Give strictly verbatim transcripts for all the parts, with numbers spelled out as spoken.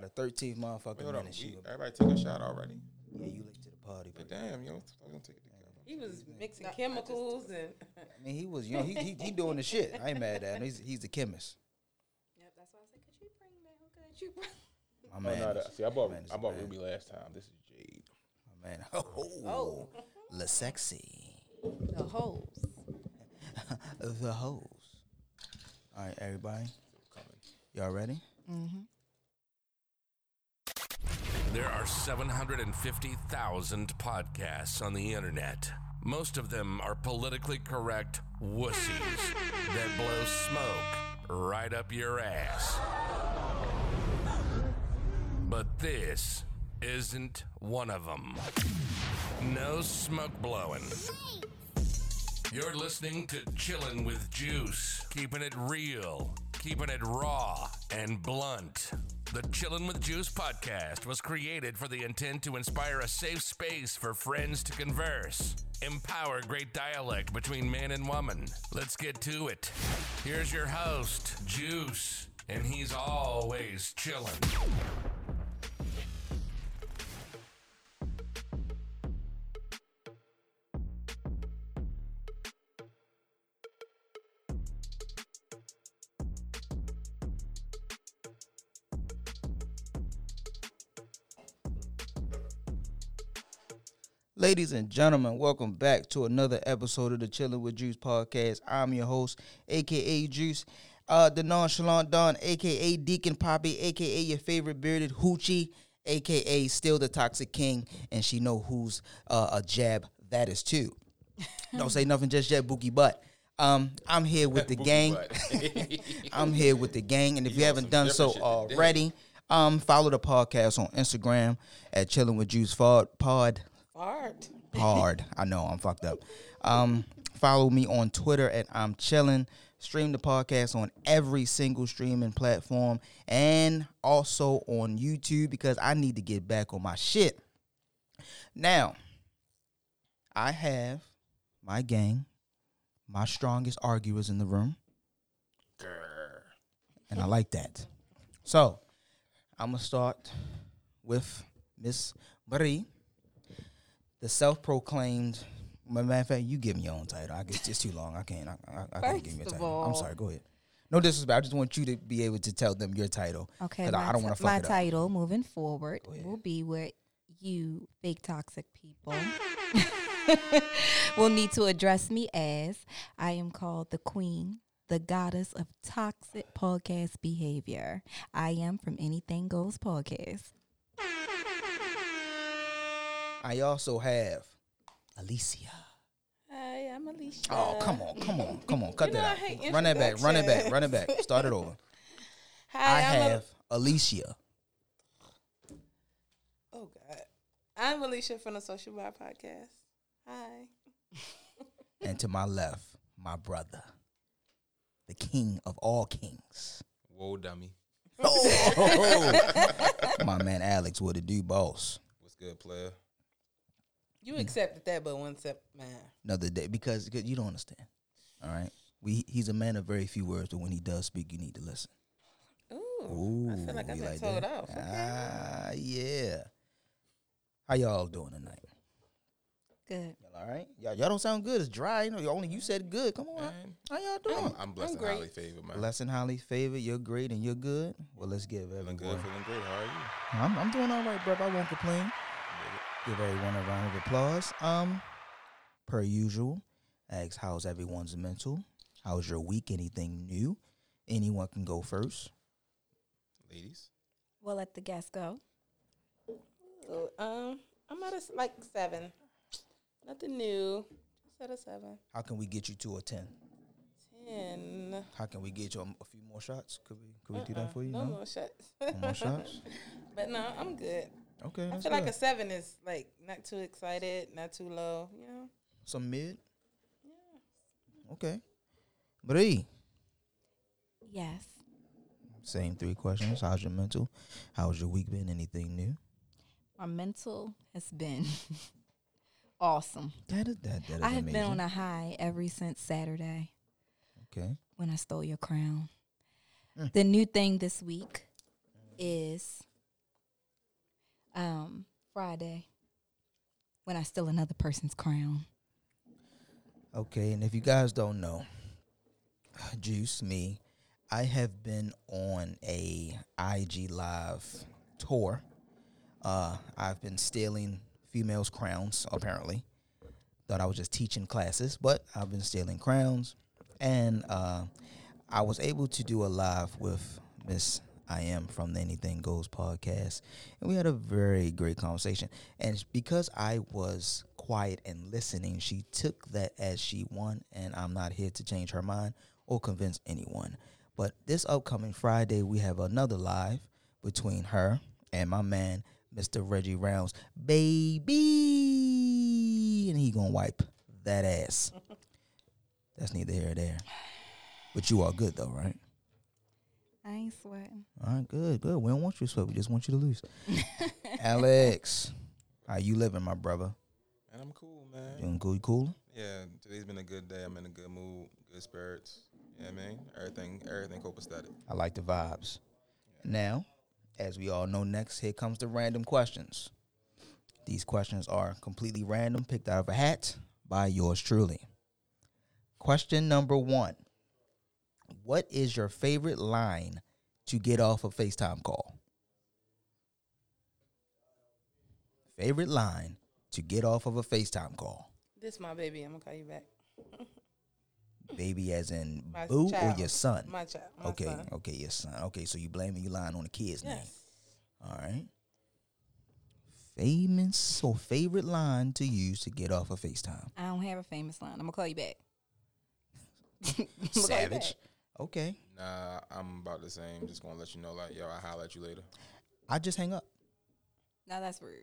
by the thirteenth motherfucker. Everybody took a shot already. Yeah, you late to the party. But damn, yo, I'm gonna take it. He was mixing no, chemicals I just, and. I mean, he was young. He he, he doing the shit. I ain't mad at him. He's he's a chemist. Yep, that's why I said, could you bring that? Who could you bring? My man, oh, no, is, see, I bought I bought Ruby last time. This is Jade. My man, oh, oh. La sexy. The hoes. The hoes. All right, everybody, y'all ready? Mm-hmm. There are seven hundred fifty thousand podcasts on the internet. Most of them are politically correct wussies that blow smoke right up your ass. But this isn't one of them. No smoke blowing. You're listening to Chillin' with Juice, keeping it real, keeping it raw and blunt. The Chillin' with Juice podcast was created for the intent to inspire a safe space for friends to converse. Empower great dialect between man and woman. Let's get to it. Here's your host, Juice, and he's always chillin'. Ladies and gentlemen, welcome back to another episode of the Chillin' with Juice podcast. I'm your host, a k a. Juice, uh, the nonchalant Don, a k a. Deacon Poppy, a k a your favorite bearded hoochie, a k a still the toxic king, and she know who's uh, a jab that is too. Don't say nothing just yet, Bookie Butt. Um, I'm here with the gang. I'm here with the gang, and if you, you haven't done so already, um, follow the podcast on Instagram at Chillin' with Juice Pod. Hard. Hard. I know. I'm fucked up. Um, follow me on Twitter at I'm Chillin'. Stream the podcast on every single streaming platform and also on YouTube because I need to get back on my shit. Now, I have my gang, my strongest arguers in the room. Grr. And I like that. So, I'm going to start with Miss Marie. The self-proclaimed, matter of fact, you give me your own title. I guess it's too long. I can't. I, I, I can't give you a title. All, I'm sorry. Go ahead. No disrespect. I just want you to be able to tell them your title. Okay. Because I don't want to fuck it up. My title moving forward will be what you big toxic people will need to address me as. I am called the Queen, the Goddess of Toxic Podcast Behavior. I am from Anything Goes Podcast. I also have Alicia. Hi, I'm Alicia. Oh, come on, come on, come on. Cut that out. Run that back, run it back, run it back. Start it over. Hi, I I'm have a- Alicia. Oh, God. I'm Alicia from The Social Wire Podcast. Hi. And to my left, my brother, the king of all kings. Whoa, dummy. Oh, my man Alex, what a do, boss. Good player. You accepted that, but one step, man. Another day, because you don't understand. All right, we he's a man of very few words, but when he does speak, you need to listen. Ooh, Ooh I feel like I've been like told off. Okay. Ah, yeah. How y'all doing tonight? Good. Y'all all right? Y'all, y'all don't sound good. It's dry. You know, only you said good. Come on. Man. How y'all doing? I'm, I'm blessed and highly favored, man. Blessed and highly favored. You're great and you're good. Well, let's give everyone. Feeling good. Feeling great. How are you? I'm, I'm doing all right, bro. I won't complain. Give everyone a round of applause. Um, per usual, ask how's everyone's mental? How's your week? Anything new? Anyone can go first. Ladies. We'll let the guests go. Ooh, um, I'm at a, like seven. Nothing new. Just at a seven. How can we get you to a ten? Ten. How can we get you a, a few more shots? Could we? Could we uh-uh. do that for you? No, no? more shots. No more shots. But no, I'm good. Okay, I feel good. Like a seven is like not too excited, not too low, you know. Some mid. Yeah. Okay. Bree. Yes. Same three questions. How's your mental? How's your week been? Anything new? My mental has been awesome. That is that. that is I have amazing. Been on a high ever since Saturday. Okay. When I stole your crown. Mm. The new thing this week is Um, Friday, when I steal another person's crown. Okay, and if you guys don't know, Juice, me, I have been on a I G Live tour. Uh, I've been stealing females' crowns, apparently. Thought I was just teaching classes, but I've been stealing crowns. And uh, I was able to do a live with Miss I Am from the Anything Goes podcast. And we had a very great conversation. And because I was quiet and listening, she took that as she won. And I'm not here to change her mind or convince anyone. But this upcoming Friday, we have another live between her and my man, Mister Reggie Rounds. Baby! And he gonna wipe that ass. That's neither here nor there. But you are good, though, right? I ain't sweating. All right, good, good. We don't want you to sweat. We just want you to lose. Alex, how you living, my brother? Man, I'm cool, man. You doing cool? You cool? Yeah, today's been a good day. I'm in a good mood, good spirits. Yeah, man. Everything, everything copacetic. I like the vibes. Yeah. Now, as we all know, next, here comes the random questions. These questions are completely random, picked out of a hat by yours truly. Question number one. What is your favorite line to get off a FaceTime call? Favorite line to get off of a FaceTime call? This my baby. I'm going to call you back. Baby as in my boo child. Or your son? My child. My okay, son. okay, your son. Okay, so you blaming, you lying on the kid's yes. name. All right. Famous or favorite line to use to get off a FaceTime? I don't have a famous line. I'm going to call you back. Savage. Okay. Nah, I'm about the same. Just gonna let you know, like, yo, I'll holler at you later. I just hang up. Now that's rude.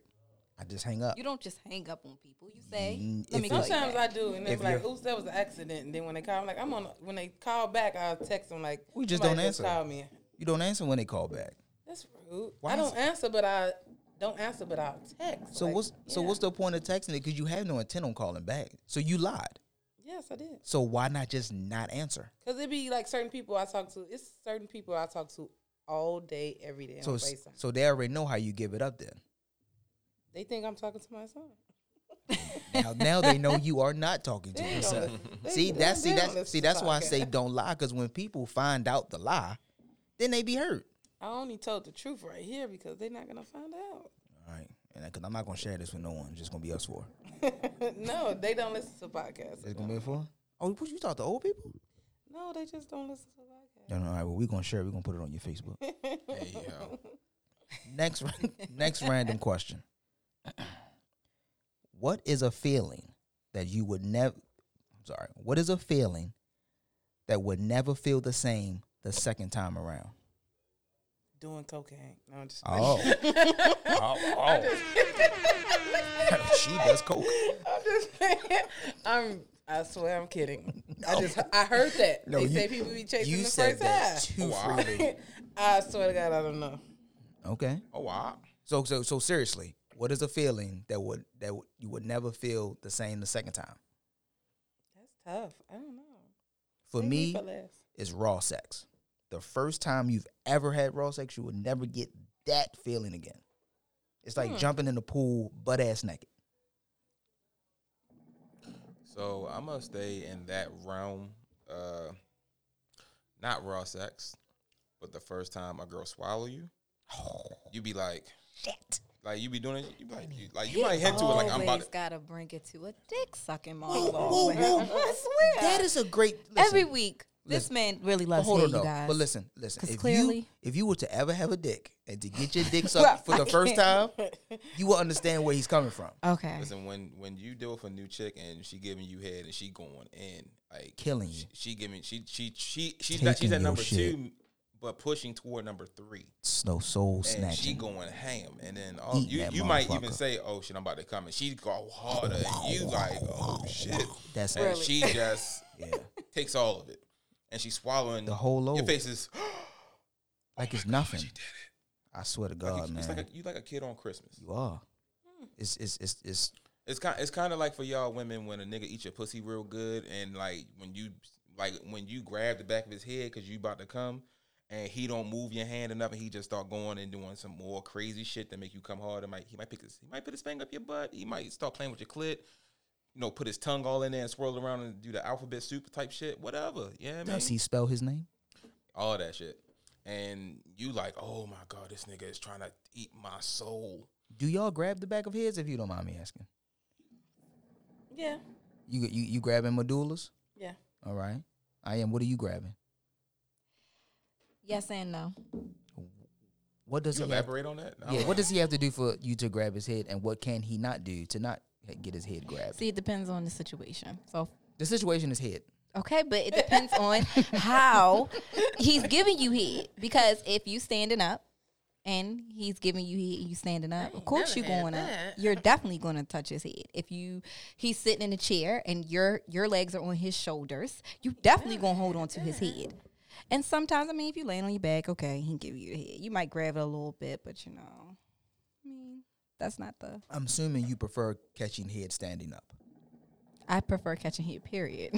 I just hang up. You don't just hang up on people. You say, mm, let me call you back. Sometimes I do, and they're like, oops, that was an accident. And then when they call, I'm like, I'm on. When they call back, I'll text them like, we just don't answer. Call me. You don't answer when they call back. That's rude. Why I don't answer, but I don't answer, but I'll text. So like, what's yeah. so what's the point of texting it? Because you have no intent on calling back. So you lied. Yes, I did. So why not just not answer? Because it'd be like certain people I talk to. It's certain people I talk to all day, every day. So, on FaceTime. So they already know how you give it up then. They think I'm talking to my son. now, now they know you are not talking to your son. See, that's, see, that's, see, that's why I say don't lie, because when people find out the lie, then they be hurt. I only told the truth right here because they're not going to find out. All right. Because I'm not going to share this with no one. It's just going to be us four. No, they don't listen to podcasts. It's going to be four? Oh, what, you talk to old people? No, they just don't listen to podcasts. No, no, all right. Well, we're going to share it. We're going to put it on your Facebook. Hey, yo. Next, next random question. What is a feeling that you would never... I'm sorry. What is a feeling that would never feel the same the second time around? Doing cocaine. No, I'm just oh. oh, oh. I'm just she does coke. I'm just saying. I'm. I swear I'm kidding. No. I just. I heard that. No, they you, say people be chasing you the said first that too wow. freely. I swear to God, I don't know. Okay. Oh wow. So so so seriously, what is a feeling that would that would, you would never feel the same the second time? That's tough. I don't know. For Save me, me it's raw sex. The first time you've ever had raw sex, you will never get that feeling again. It's like hmm. jumping in the pool butt-ass naked. So I'm going to stay in that realm. Uh, not raw sex, but the first time a girl swallow you, you be like... Shit. Like, you be doing it, you be like, you, like, you might head to it like I'm about to. Got to bring it to a dick-sucking mom. Whoa, whoa, whoa. I swear. That is a great... Listen. Every week. Listen, this man really loves me, you guys. But listen, listen. If clearly, you, if you were to ever have a dick and to get your dick sucked well, for the first time, you will understand where he's coming from. Okay. Listen, when when you deal with a new chick and she giving you head and she going in, like killing you, she, she giving she she she she's not, she's at number shit. two, but pushing toward number three. Snow soul and snatching. She going ham, and then all, you you might even say, "Oh shit, I'm about to come," and she go harder, and you like, "Oh shit," that's and really. She just yeah. takes all of it. And she's swallowing the whole load. Your face is like oh it's nothing. God, I swear to God, like you, man. It's like a, you like a kid on Christmas. You are. Mm. It's it's it's it's it's kind it's kind of like for y'all women when a nigga eat your pussy real good and like when you like when you grab the back of his head because you about to come and he don't move your hand enough, and he just start going and doing some more crazy shit that make you come harder. Might he might pick his he might put his finger up your butt. He might start playing with your clit. You know, put his tongue all in there and swirl around and do the alphabet soup type shit. Whatever. Yeah, man. Does he spell his name? All that shit. And you like, oh my God, this nigga is trying to eat my soul. Do y'all grab the back of his, if you don't mind me asking? Yeah. You you you grabbing medullas? Yeah. All right. I am. What are you grabbing? Yes and no. What does you he elaborate have, on that? No. Yeah. What does he have to do for you to grab his head, and what can he not do to not get his head grabbed? See, it depends on the situation. So the situation is head. Okay, but it depends on how he's giving you head. Because if you standing up and he's giving you head and you standing up, of course you're going up. You're definitely going to touch his head. If you he's sitting in a chair and your your legs are on his shoulders, you definitely going to hold on to his head. And sometimes, I mean, if you laying on your back, okay, he can give you a head. You might grab it a little bit, but you know, I mean, that's not the... I'm assuming you prefer catching head standing up. I prefer catching heat, period.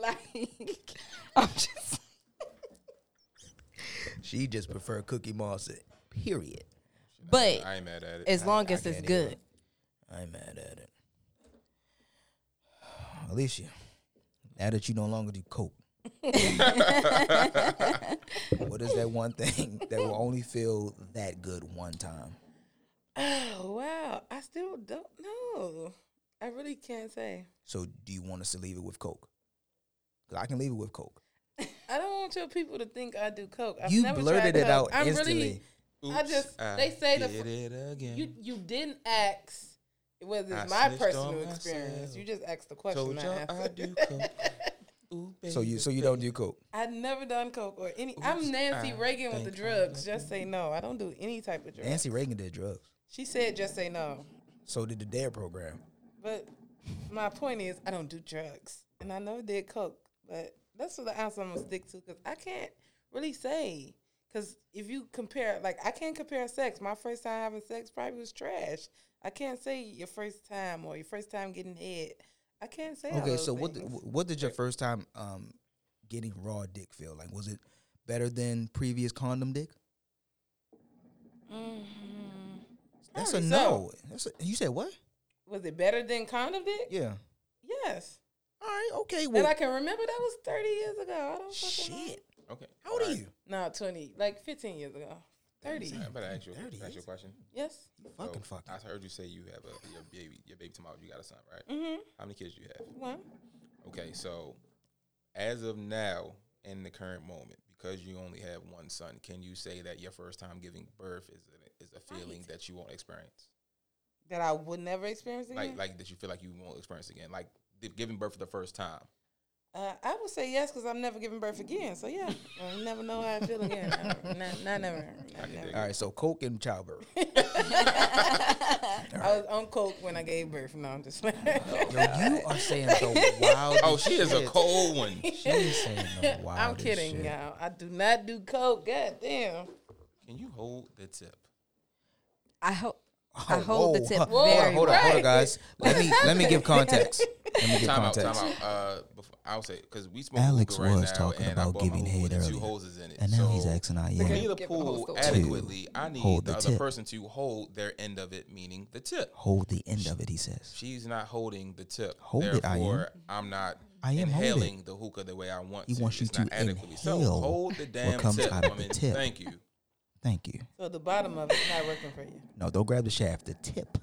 Like, I'm just... She just prefer Cookie Moss, period. But I ain't mad at it. As long I, as I it's good. Even. I ain't mad at it. Alicia, now that you no longer do coke, what is that one thing that will only feel that good one time? Oh, wow. I still don't know. I really can't say. So do you want us to leave it with coke? Because I can leave it with coke. I don't want your people to think I do coke. I've you never blurted it out I'm instantly. Really, Oops, I just, I they say the. It again. You, you didn't ask whether it's I my personal experience. You just asked the question. Told y'all I, I do coke. Ooh, baby, so you so you don't do coke? I've never done coke or any. Oops, I'm Nancy I Reagan with the drugs. I just say no. I don't do any type of drugs. Nancy Reagan did drugs. She said just say no. So did the DARE program. But my point is, I don't do drugs. And I never did coke. But that's the answer I'm going to stick to, because I can't really say. Because if you compare, like, I can't compare sex. My first time having sex probably was trash. I can't say your first time or your first time getting head. I can't say all those things. Okay, so what did, what did your first time um, getting raw dick feel like? Was it better than previous condom dick? Mm-hmm. That's a no. That's a, you said what? Was it better than condom dick? Yeah. Yes. All right, okay. Well, and I can remember that was thirty years ago. I don't fucking know. Shit. Okay. How old right. are you? No, twenty. Like fifteen years ago. thirty. I better ask you a question. Yes. You fucking so, fucking. I heard you say you have a your baby, your baby tomorrow. You got a son, right? Mm-hmm. How many kids do you have? One. Okay, so as of now, in the current moment, because you only have one son, can you say that your first time giving birth is a, is a feeling right. that you won't experience? That I would never experience again? Like, like that you feel like you won't experience again? Like, giving birth for the first time? Uh, I would say yes, because I'm never giving birth again. So, yeah. I'll never know how I feel again. not, not never. Not never. All right, so coke and childbirth. I was on coke when I gave birth. No, I'm just like... No, you are saying the wildest Oh, she is shit. A cold one. She is saying the wildest I'm kidding, shit. Y'all. I do not do coke. God damn. Can you hold the tip? I hope... Oh, I hold whoa. The tip whoa. Very hold on, right. Hold on, guys. Let me let me give context. Let me give time context. Out, time out. Uh, before, I'll say because we smoke Alex hookah right was now, talking and about giving head earlier, two hoses in it. And now so he's asking I am. To need the pool adequately, I need hold the, the other tip. Person to hold their end of it, meaning the tip. Hold the end of it, he says. She's not holding the tip. Hold Therefore, it, I am. I'm not I am inhaling the hookah the way I want to. He wants you to inhale what comes out of the tip. Thank you. Thank you. So the bottom of it's not working for you. No, don't grab the shaft. The tip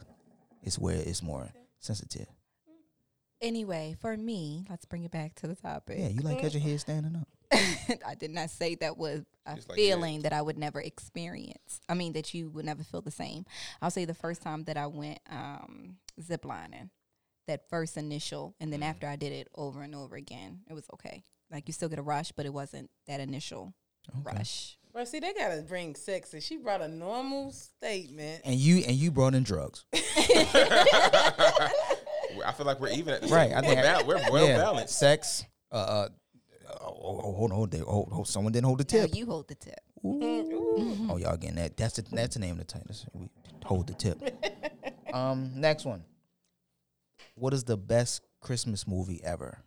is where it's more sensitive. Anyway, for me, let's bring it back to the topic. Yeah, you like catching head standing up. I did not say that was a like feeling that. that I would never experience. I mean, that you would never feel the same. I'll say the first time that I went um, ziplining, that first initial, and then mm-hmm. after I did it over and over again, it was okay. Like, you still get a rush, but it wasn't that initial okay. rush. Bro, see, they gotta bring sex, and she brought a normal statement. And you and you brought in drugs. I feel like we're even at this right. I think bal- we're well yeah. balanced. Sex. Uh, uh, oh, oh, hold on, they, oh, oh, someone didn't hold the tip. No, you hold the tip. Ooh. Mm-hmm. Oh, y'all getting that? That's the that's the name of the title. We hold the tip. um, next one. What is the best Christmas movie ever?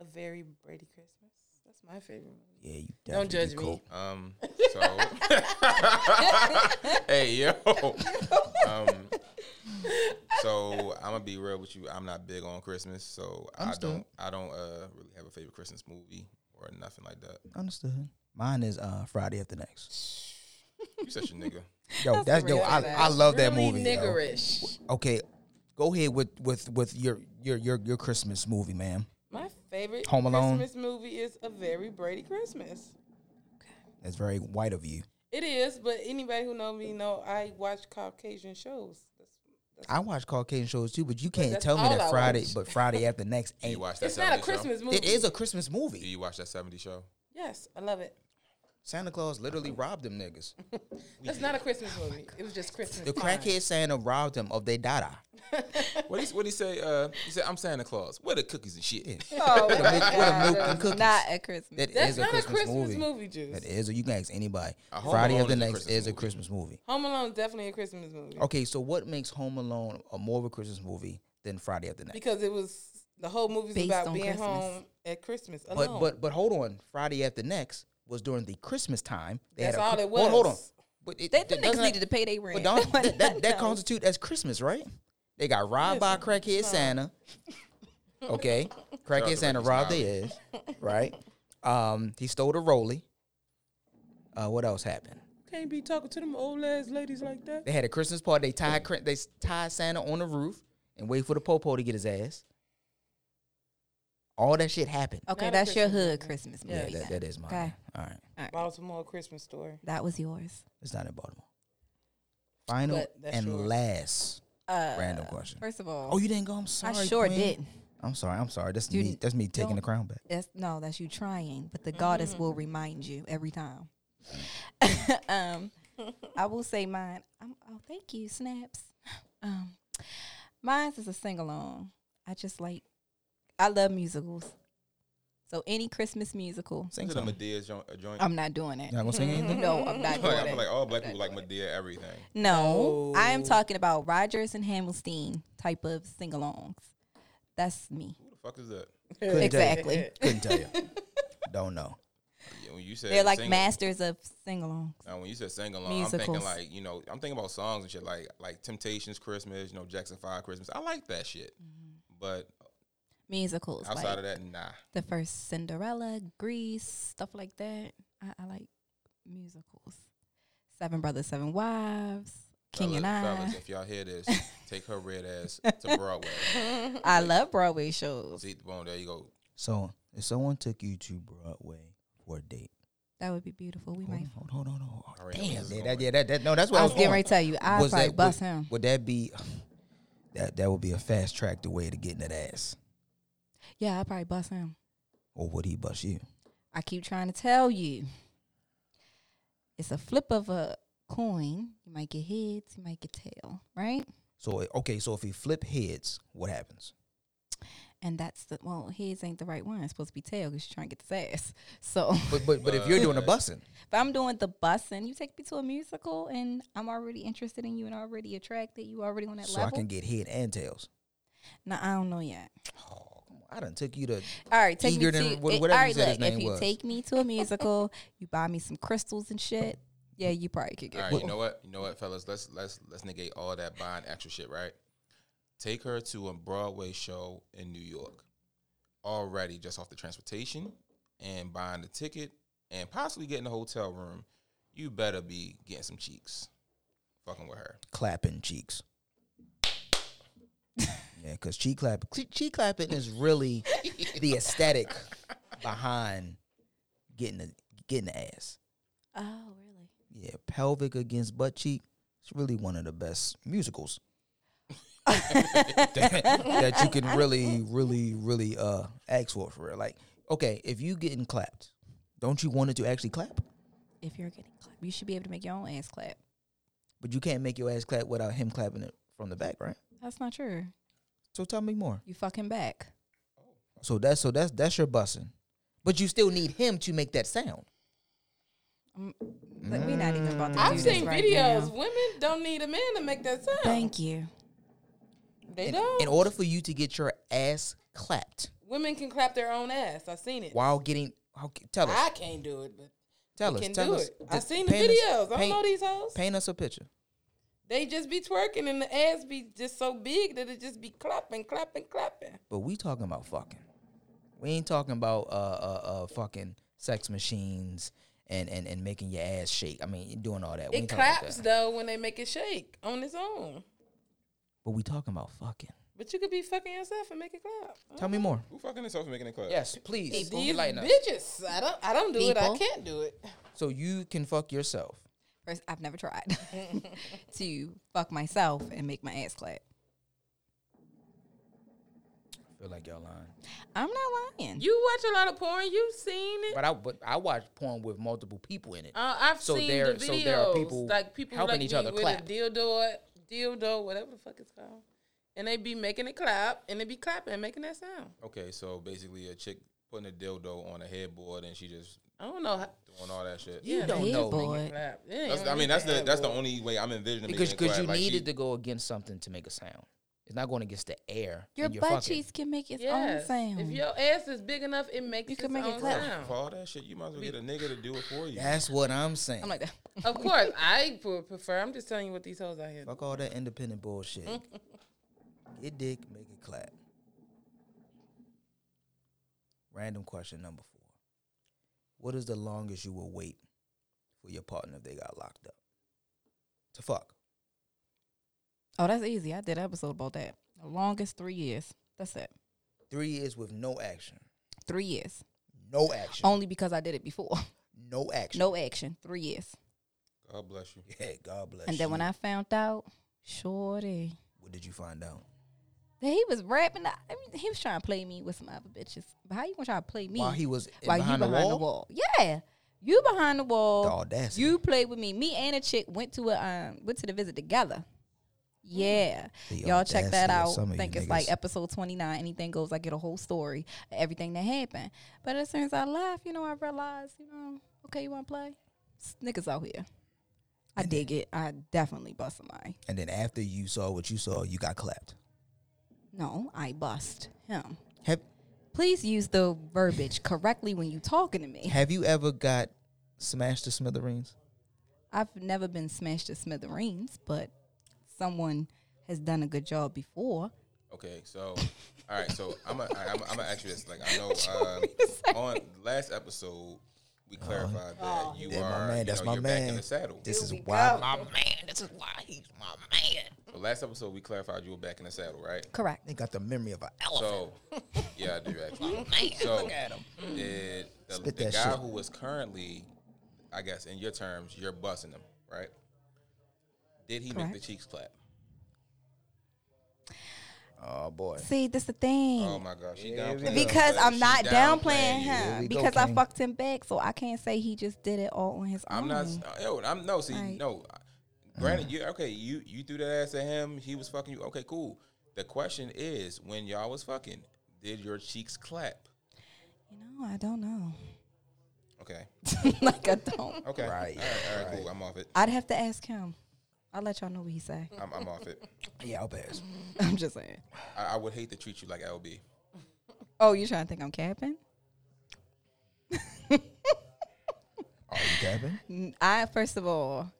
A Very Brady Christmas. my favorite movie. Yeah, you don't judge me. Cool. Um, so hey yo, um, so I'm gonna be real with you. I'm not big on Christmas, so Understood. I don't, I don't uh, really have a favorite Christmas movie or nothing like that. Understood. Mine is uh, Friday After Next. You such a nigga. Yo, that's, that's yo. I, I love really that movie. Niggerish. Yo. Okay, go ahead with with with your your your your Christmas movie, ma'am. My favorite Home Alone Christmas movie is A Very Brady Christmas. Okay. That's very white of you. It is, but anybody who knows me know I watch Caucasian shows. That's, that's I watch Caucasian shows too, but you can't but tell me that I Friday, watch. But Friday After Next ain't. You watch that it's not a Christmas show? Movie. It is a Christmas movie. Do you watch that seventies show? Yes, I love it. Santa Claus literally robbed them niggas. That's not a Christmas movie. It was just Christmas. The crackhead Santa robbed them of their dada. What he what he say? Uh, he said, "I'm Santa Claus. Where the cookies and shit?" Oh, what a milk and cookies. Not a Christmas. That That's is not a Christmas, Christmas movie. movie juice. That is. You can ask anybody. Friday After Next is a Christmas movie. Home Alone is definitely a Christmas movie. Okay, so what makes Home Alone a more of a Christmas movie than Friday After Next? Because it was the whole movie is about being Christmas. Home at Christmas alone. But but but hold on, Friday After Next was during the Christmas time. They That's had a, all it was. Hold, hold on. But it, they the niggas needed to pay their rent. But that that, that constitutes as Christmas, right? They got robbed Listen, by crackhead Santa. Okay. Crackhead Santa robbed their ass, right? Um, he stole the Rolly. Uh, what else happened? Can't be talking to them old ass ladies like that. They had a Christmas party. They tied, they tied Santa on the roof and wait for the po-po to get his ass. All that shit happened. Okay, Not that's your hood Christmas movie. Yeah, that, that is mine. Okay. All right. All right. Baltimore Christmas Story. That was yours. It's not in Baltimore. Final and yours. last uh, random question. First of all. Oh, you didn't go? I'm sorry. I sure Queen. did. I'm sorry. I'm sorry. That's you, me That's me taking the crown back. That's, no, that's you trying, but the mm-hmm. goddess will remind you every time. um, I will say mine. I'm, oh, thank you, Snaps. Um, mine is a sing-along. I just like. I love musicals. So any Christmas musical. Sing to Medea joint. I'm not doing that. You're not going to sing anything? No, I'm not doing that. I feel like all black people like Medea everything. No, oh. I am talking about Rodgers and Hammerstein type of sing-alongs. That's me. Who the fuck is that? Couldn't exactly. Tell Couldn't tell you. Don't know. Yeah, when you said They're like sing- masters of sing-alongs. Now, when you said sing-along, musicals. I'm thinking like, you know, I'm thinking about songs and shit like like Temptations, Christmas, you know, Jackson five, Christmas. I like that shit. Mm-hmm. But... musicals. Outside like of that, nah. The first Cinderella, Grease, stuff like that. I, I like musicals. Seven Brothers, Seven Wives, King fellas, and I. Fellas, if y'all hear this, take her red ass to Broadway. I like, love Broadway shows. See, boom, there you go. So, if someone took you to Broadway for a date, that would be beautiful. We hold might. Hold, hold, hold, hold. Oh, damn, yeah, that, that, yeah, that, that, no, that's what I was, I was getting ready to tell you. I'd probably that, bust would, him. Would that be? That that would be a fast track the way to getting that ass. Yeah, I'd probably bust him. Or would he bust you? I keep trying to tell you. It's a flip of a coin. You might get heads, you might get tail, right? So, okay, so if you flip heads, what happens? And that's the, well, heads ain't the right one. It's supposed to be tail because you're trying to get this ass. So, But but, but if you're doing the bussing. If I'm doing the bussing, you take me to a musical and I'm already interested in you and already attracted. You already on that so level. So I can get head and tails. No, I don't know yet. Oh. I done took you to all right. Take me to whatever all right, you said look, his name if you was. Take me to a musical, you buy me some crystals and shit. Yeah, you probably could get. All right, cool. You know what? You know what, fellas? Let's let's let's negate all that buying extra shit, right? Take her to a Broadway show in New York, already just off the transportation and buying the ticket and possibly getting a hotel room. You better be getting some cheeks, fucking with her, clapping cheeks. Yeah, because cheek clapping, cheek clapping is really the aesthetic behind getting the getting the ass. Oh, really? Yeah, pelvic against butt cheek. It's really one of the best musicals that, that you can really, really, really uh ask for for real. Like, okay, if you getting clapped, don't you want it to actually clap? If you're getting clapped, you should be able to make your own ass clap. But you can't make your ass clap without him clapping it from the back, right? That's not true. So tell me more. You fucking back. So that's so that's that's your bussing, but you still need him to make that sound. Um, like mm. We're not even about to. I've do seen this videos. Right now. Women don't need a man to make that sound. Thank you. They in, don't. In order for you to get your ass clapped, women can clap their own ass. I've seen it. While getting Okay, tell us. I can't do it, but tell us. Can tell do us. It. I seen the videos. Us, I don't paint, know these hoes. Paint us a picture. They just be twerking and the ass be just so big that it just be clapping, clapping, clapping. But we talking about fucking. We ain't talking about uh uh, uh fucking sex machines and, and, and making your ass shake. I mean, doing all that. We it claps, that. though, when they make it shake on its own. But we talking about fucking. But you could be fucking yourself and make it clap. Tell me more. Who fucking yourself and making it clap? Yes, please. Hey, these bitches. I don't, I don't do People. it. I can't do it. So you can fuck yourself. First, I've never tried to fuck myself and make my ass clap. I feel like y'all lying. I'm not lying. You watch a lot of porn. You've seen it. But I, but I watch porn with multiple people in it. Uh, I've so seen there, the videos. So there are people, like people helping like each other with clap. A dildo, dildo, whatever the fuck it's called. And they be making it clap, and they be clapping and making that sound. Okay, so basically a chick putting a dildo on a headboard, and she just I don't know how, doing all that shit. You yeah, don't know. Boy. That's, I mean, that's the that's the only way I'm envisioning because because you like needed she, to go against something to make a sound. It's not going against the air. Your butt cheeks can make its yes. own sound. If your ass is big enough, it makes you can its make own it clap. Sound. For all that shit, you might as well get a nigga to do it for you. That's what I'm saying. I'm like that. Of course, I prefer. I'm just telling you what these hoes out here. Fuck all that independent bullshit. It dick, make it clap. Random question number four. What is the longest you will wait for your partner if they got locked up? To fuck. Oh, that's easy. I did an episode about that. The longest three years. That's it. Three years with no action. Three years. No action. Only because I did it before. No action. No action. Three years. God bless you. Yeah, God bless you. And then you. When I found out, shorty. What did you find out? He was rapping. I mean, he was trying to play me with some other bitches. But how you gonna try to play me? While he was while behind, you the, behind wall? the wall? Yeah, you behind the wall. The audacity. You played with me. Me and a chick went to a um went to the visit together. Yeah, the y'all check that out. I think it's niggas. Like episode twenty-nine. Anything goes. I get a whole story, everything that happened. But as soon as I left, you know, I realized, you know, okay, you want to play? It's niggas out here. I and dig then, it. I definitely bust somebody. And then after you saw what you saw, you got clapped. No, I bust him. Have, Please use the verbiage correctly when you talking to me. Have you ever got smashed to smithereens? I've never been smashed to smithereens, but someone has done a good job before. Okay, so, all right, so I'm going I'm to ask you this. Like, I know um, on last episode, we clarified oh, that you yeah, are, man, you that's know, my you're man. Back in the saddle. This is why go. my man. This is why he's my man. So last episode, we clarified you were back in the saddle, right? Correct. They got the memory of an elephant. So, yeah, I do actually. My man, so, look at him. Did the, the guy shit. who was currently, I guess, in your terms, you're busting him, right? Did he Correct. make the cheeks clap? Oh, boy. See, that's the thing. Oh, my gosh. She downplayed because I'm not downplaying, downplaying him. Because go, I fucked him back, so I can't say he just did it all on his I'm own. Not, yo, I'm not. No, see, like, no. Granted, you okay, you, you threw that ass at him. He was fucking you. Okay, cool. The question is, when y'all was fucking, did your cheeks clap? You know, I don't know. Okay. Like, I don't. Okay. Right. All right, all right, right, cool. I'm off it. I'd have to ask him. I'll let y'all know what he say. I'm, I'm off it. Yeah, I'll pass. I'm just saying. I, I would hate to treat you like L B. Oh, you trying to think I'm capping? Are you capping? I, first of all,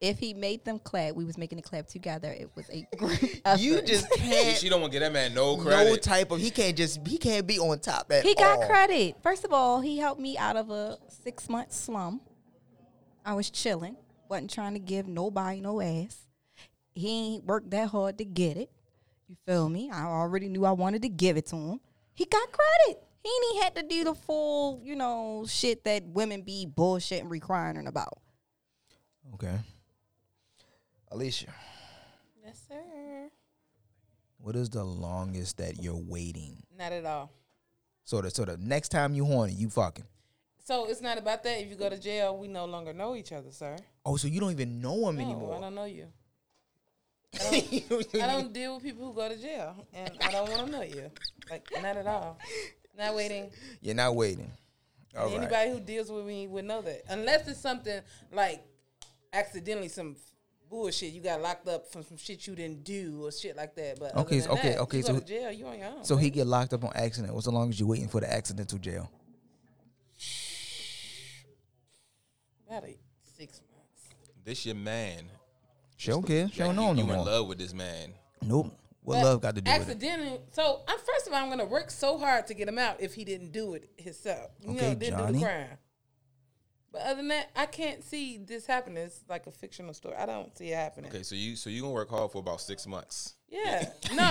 if he made them clap, we was making it clap together. It was a group effort. You just can't. She don't want to get that man no credit. No type of, he can't just, he can't be on top at all. He got all. credit. First of all, he helped me out of a six-month slump. I was chilling. Wasn't trying to give nobody no ass. He ain't worked that hard to get it. You feel me? I already knew I wanted to give it to him. He got credit. He ain't had to do the full, you know, shit that women be bullshitting, requiring about. Okay. Alicia. Yes, sir. What is the longest that you're waiting? Not at all. So the, so the next time you horny, you fucking. So it's not about that. If you go to jail, we no longer know each other, sir. Oh, so you don't even know him no, anymore? I don't know you. I don't, I don't deal with people who go to jail, and I don't want to know you. Like, not at all. Not waiting. You're not waiting. All right. Anybody who deals with me would know that, unless it's something like accidentally some bullshit. You got locked up from some shit you didn't do or shit like that. But okay, other than okay, that, okay. You go so to jail, you on your own. So right? He get locked up on accident. What's the longest you waiting for the accidental jail? Got it. Six months. This your man. She don't care. She don't know him no more. You in love with this man. Nope. What but love got to do with it? Accidentally. So, I'm, first of all, I'm going to work so hard to get him out if he didn't do it himself. You okay, know, didn't Johnny. do the crime. But other than that, I can't see this happening. It's like a fictional story. I don't see it happening. Okay, so you so you gonna work hard for about six months. Yeah, no.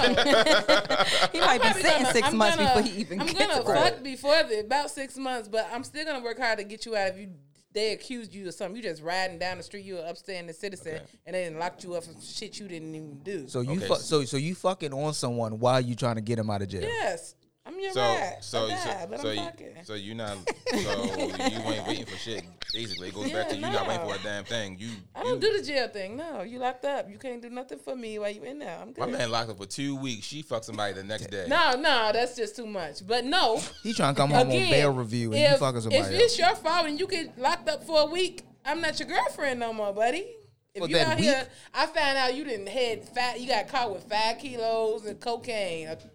He might be sitting six I'm months gonna, before he even I'm gets gonna right. fuck before the, about six months, but I'm still gonna work hard to get you out if you they accused you of something. You just riding down the street. You're an upstanding citizen, okay. and they didn't lock you up for shit you didn't even do. So you okay. fu- so so you fucking on someone while you trying to get him out of jail. Yes. I'm your so, ride. So, so, die, but so, I'm you, so you're not, so you ain't waiting for shit. Basically, it goes yeah, back to you no. not waiting for a damn thing. You, I don't you, do the jail thing. No, you locked up. You can't do nothing for me while you in there. I'm good. My man locked up for two weeks. She fucked somebody the next day. No, no, that's just too much. But no. He trying to come home again, on bail review and if, you fucking somebody If it's else. your fault and you get locked up for a week, I'm not your girlfriend no more, buddy. If well, you out week? here, I found out you didn't had five, you got caught with five kilos of cocaine. A, Just,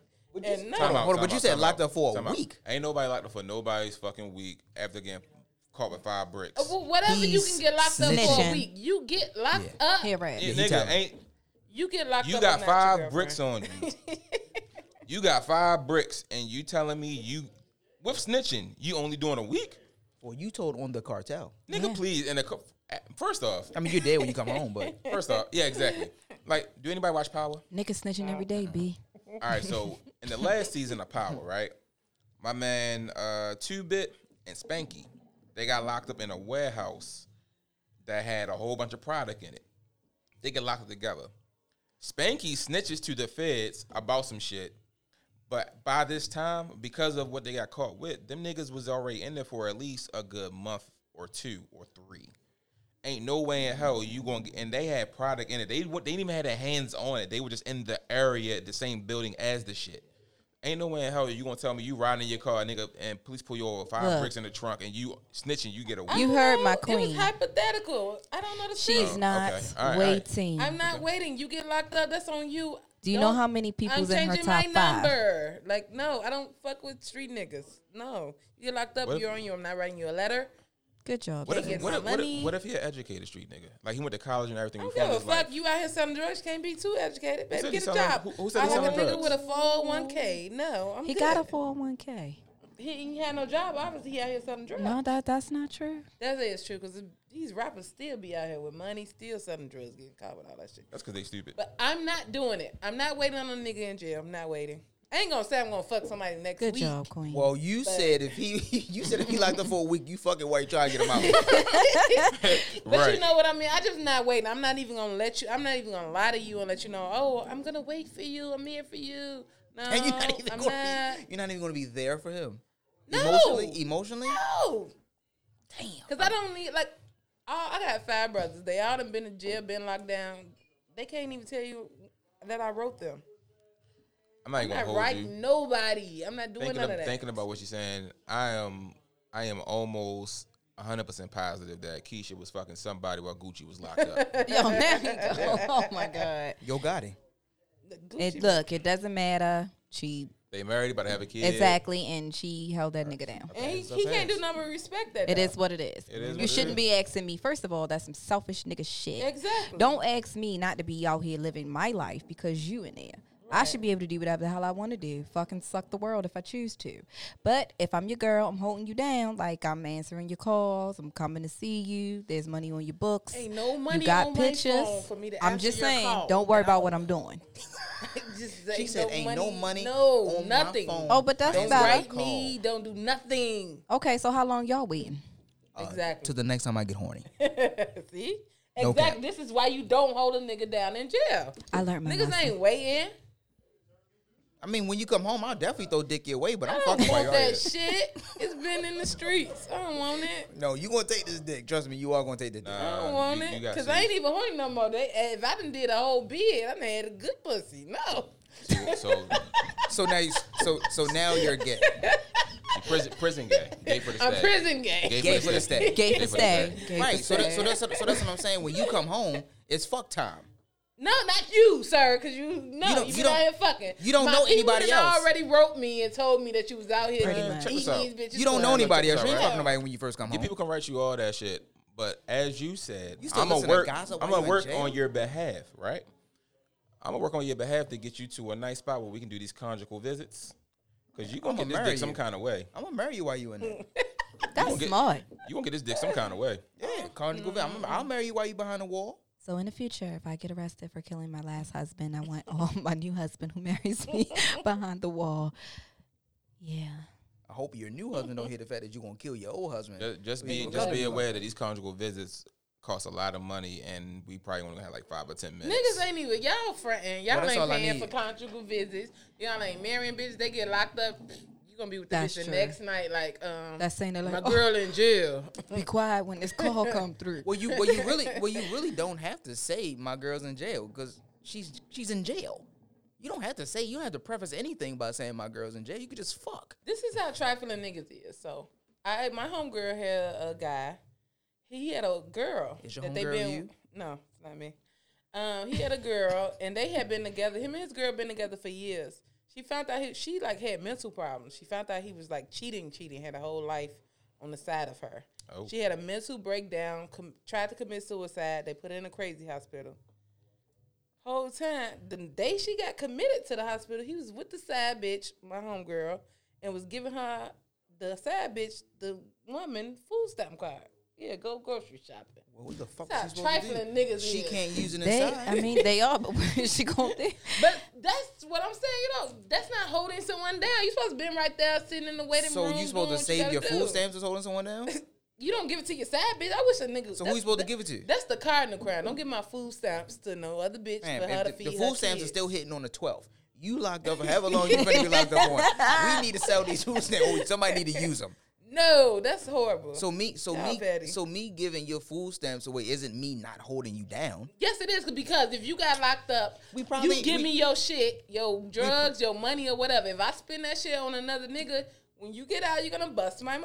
and no. time out, time but out, you said locked out, up for a week. Out. Ain't nobody locked up for nobody's fucking week after getting caught with five bricks. Uh, well, whatever He's you can get locked snitching. up for a week, you get locked yeah. up. Yeah, right. Yeah, yeah, nigga, ain't you get locked you up? You got five bricks on you. You got five bricks, and you telling me you with snitching? You only doing a week? Well, you told on the cartel, nigga. Yeah. Please, and the, first off, I mean you're dead when you come home, but first off, yeah, exactly. Like, do anybody watch Power? Nigga snitching every day, B. All right, so in the last season of Power, right, my man uh, two-Bit and Spanky, they got locked up in a warehouse that had a whole bunch of product in it. They get locked up together. Spanky snitches to the feds about some shit, but by this time, because of what they got caught with, them niggas was already in there for at least a good month or two or three. Ain't no way in hell you gonna get, and they had product in it. They, they didn't even have their hands on it. They were just in the area, the same building as the shit. Ain't no way in hell you gonna tell me you riding in your car, nigga, and police pull you over with five Look. bricks in the trunk, and you snitching, you get away. You heard my queen. It was hypothetical. I don't know the shit. She's oh, not okay. right, waiting. Right. I'm not okay. waiting. You get locked up. That's on you. Do you don't, know how many people's in her top five? I'm changing my number. Five. Like, no, I don't fuck with street niggas. No, you get locked up. What? You're on you. I'm not writing you a letter. Good job. What if, what, if, what, if, what if he an educated street nigga? Like, he went to college and everything. I don't give a fuck. You out here selling drugs, can't be too educated. Baby, get a job. Who, who said I have a nigga with a four oh one k. No, I'm He good. got a four oh one k. He ain't had no job. Obviously, he out here selling drugs. No, that, that's not true. That is true, because these rappers still be out here with money, still selling drugs, getting caught with all that shit. That's because they stupid. But I'm not doing it. I'm not waiting on a nigga in jail. I'm not waiting. I ain't gonna say I'm gonna fuck somebody next Good week. Good job, Queen. Well, you but. said if he, you said if he locked up for a week, you fucking wait, try to get him out. But right. you know what I mean. I just not waiting. I'm not even gonna let you. I'm not even gonna lie to you and let you know. Oh, I'm gonna wait for you. I'm here for you. No, and you're not even I'm gonna not. Be, you're not even gonna be there for him. No, emotionally, emotionally. No, damn. Because I don't need like. Oh, I got five brothers. They all done been in jail, been locked down. They can't even tell you that I wrote them. I'm not, I'm gonna not hold writing you. nobody. I'm not doing thinking none of, of that. Thinking about what you're saying, I am I am almost one hundred percent positive that Keisha was fucking somebody while Gucci was locked up. Yo, there you go. Oh, my God. Yo, got it. It look, it doesn't matter. She... They married, about to have a kid. Exactly, and she held that right. nigga down. And he, he can't do nothing but respect that. It though. is what it is. It is you shouldn't is. be asking me. First of all, that's some selfish nigga shit. Exactly. Don't ask me not to be out here living my life because you in there. Right. I should be able to do whatever the hell I want to do. Fucking suck the world if I choose to. But if I'm your girl, I'm holding you down. Like, I'm answering your calls. I'm coming to see you. There's money on your books. Ain't no money you got on pictures. my phone for me to I'm just saying, call. don't worry no. about what I'm doing. Just she said, no ain't money, no money no, on nothing. my phone. Oh, but that's don't about write it. me. Don't do nothing. Okay, so how long y'all waiting? Uh, exactly. Till the next time I get horny. See? No exactly. Cap. This is why you don't hold a nigga down in jail. I learned my Niggas lesson. ain't waiting. I mean, when you come home, I'll definitely throw dick your way, but I'm fucking white. I don't want that shit. It's been in the streets. I don't want it. No, you gonna take this dick. Trust me, you are gonna take the dick. Nah, I don't want you, it. You Cause I ain't even horny no more. They, if I done did a whole bid, I done had a good pussy. No. So so, so now you so so now you're gay. Prison, prison gay. Gay for the stay. A prison gay. Gay, gay for the stay. Gay for the stay. Right. So that, so that's so that's what I'm saying. When you come home, it's fuck time. No, not you, sir, because you know you, you been out here fucking. You don't My know anybody else. Already wrote me and told me that you was out here. Pretty much. These bitches you don't know anybody else. You ain't talking to nobody when you first come home. Yeah, people can write you all that shit. But as you said, you I'm gonna work. To I'm gonna work on your behalf, right? I'm gonna work on your behalf to get you to a nice spot where we can do these conjugal visits. Because you're going to get this dick you. some kind of way. I'm going to marry you while you in there. That's you get, smart. You're going to get this dick some kind of way. Yeah, conjugal mm. I'm, I'll marry you while you're behind the wall. So in the future, if I get arrested for killing my last husband, I want all my new husband who marries me behind the wall. Yeah. I hope your new husband don't hear the fact that you're going to kill your old husband. Just, just be just be aware that these conjugal visits cost a lot of money, and we probably only have like five or ten minutes. Niggas ain't even y'all fronting. Y'all well, ain't paying for conjugal visits. Y'all ain't marrying bitches. They get locked up. You gonna be with the bitch the next night, like um. That's saying like, my oh, girl in jail. Be quiet when this call come through. Well, you well you really well you really don't have to say my girl's in jail because she's she's in jail. You don't have to say. You don't have to preface anything by saying my girl's in jail. You could just fuck. This is how trifling niggas is. So I my homegirl had a guy. He had a girl. Is your that they been you? No, it's not me. Um, he had a girl, and they had been together. Him and his girl been together for years. She found out he, she like had mental problems. She found out he was like cheating, cheating, had a whole life on the side of her. Oh. She had a mental breakdown. Com- tried to commit suicide. They put her in a crazy hospital. Whole time, the day she got committed to the hospital, he was with the side bitch, my homegirl, and was giving her the side bitch, the woman, food stamp card. Yeah, go grocery shopping. Well, what the fuck is trifling niggas? She is. Can't use it inside. They, I mean, they are, but where is she going to think? But that's what I'm saying, you know, that's not holding someone down. You're supposed to be right there sitting in the waiting so room. So you supposed to save you your food stamps as holding someone down? You don't give it to your side bitch. I wish a nigga... So who you supposed that, to give it to? That's the cardinal crown. Don't give my food stamps to no other bitch Man, for her to the, feed the food stamps kids. Are still hitting on the twelfth. You locked up for however long you better be locked up on. We need to sell these food stamps. Somebody need to use them. No, that's horrible. So me, so no, me, Betty. so me giving your food stamps away isn't me not holding you down. Yes, it is because if you got locked up, we probably you give we, me your shit, your drugs, we, your money or whatever. If I spend that shit on another nigga, when you get out, you're gonna bust my motherfucking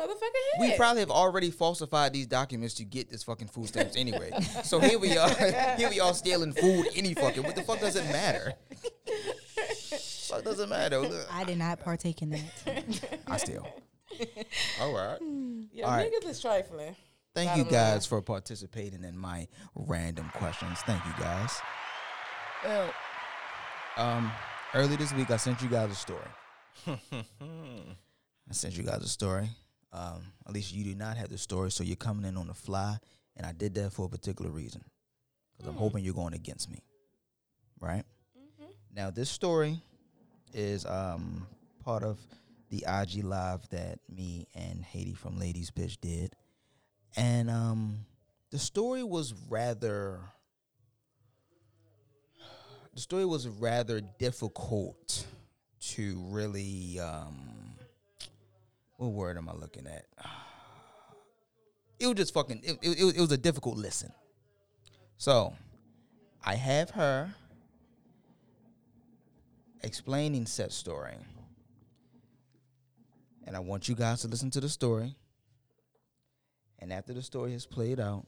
head. We probably have already falsified these documents to get this fucking food stamps anyway. So here we are, here we are stealing food any fucking. What the fuck does it matter? Fuck doesn't matter. I did not partake in that. I still. All right. Yeah, All niggas right. is trifling. Thank Bottom you guys line. for participating in my random questions. Thank you guys. Well, um, early this week I sent you guys a story. I sent you guys a story. Um, at least you do not have the story, so you're coming in on the fly, and I did that for a particular reason because mm. I'm hoping you're going against me, right? Mm-hmm. Now this story is um part of the I G Live that me and Haiti from Ladies Bitch did. And um, the story was rather... The story was rather difficult to really... Um, what word am I looking at? It was just fucking... It, it, it was a difficult listen. So, I have her explaining said story. And I want you guys to listen to the story. And after the story has played out,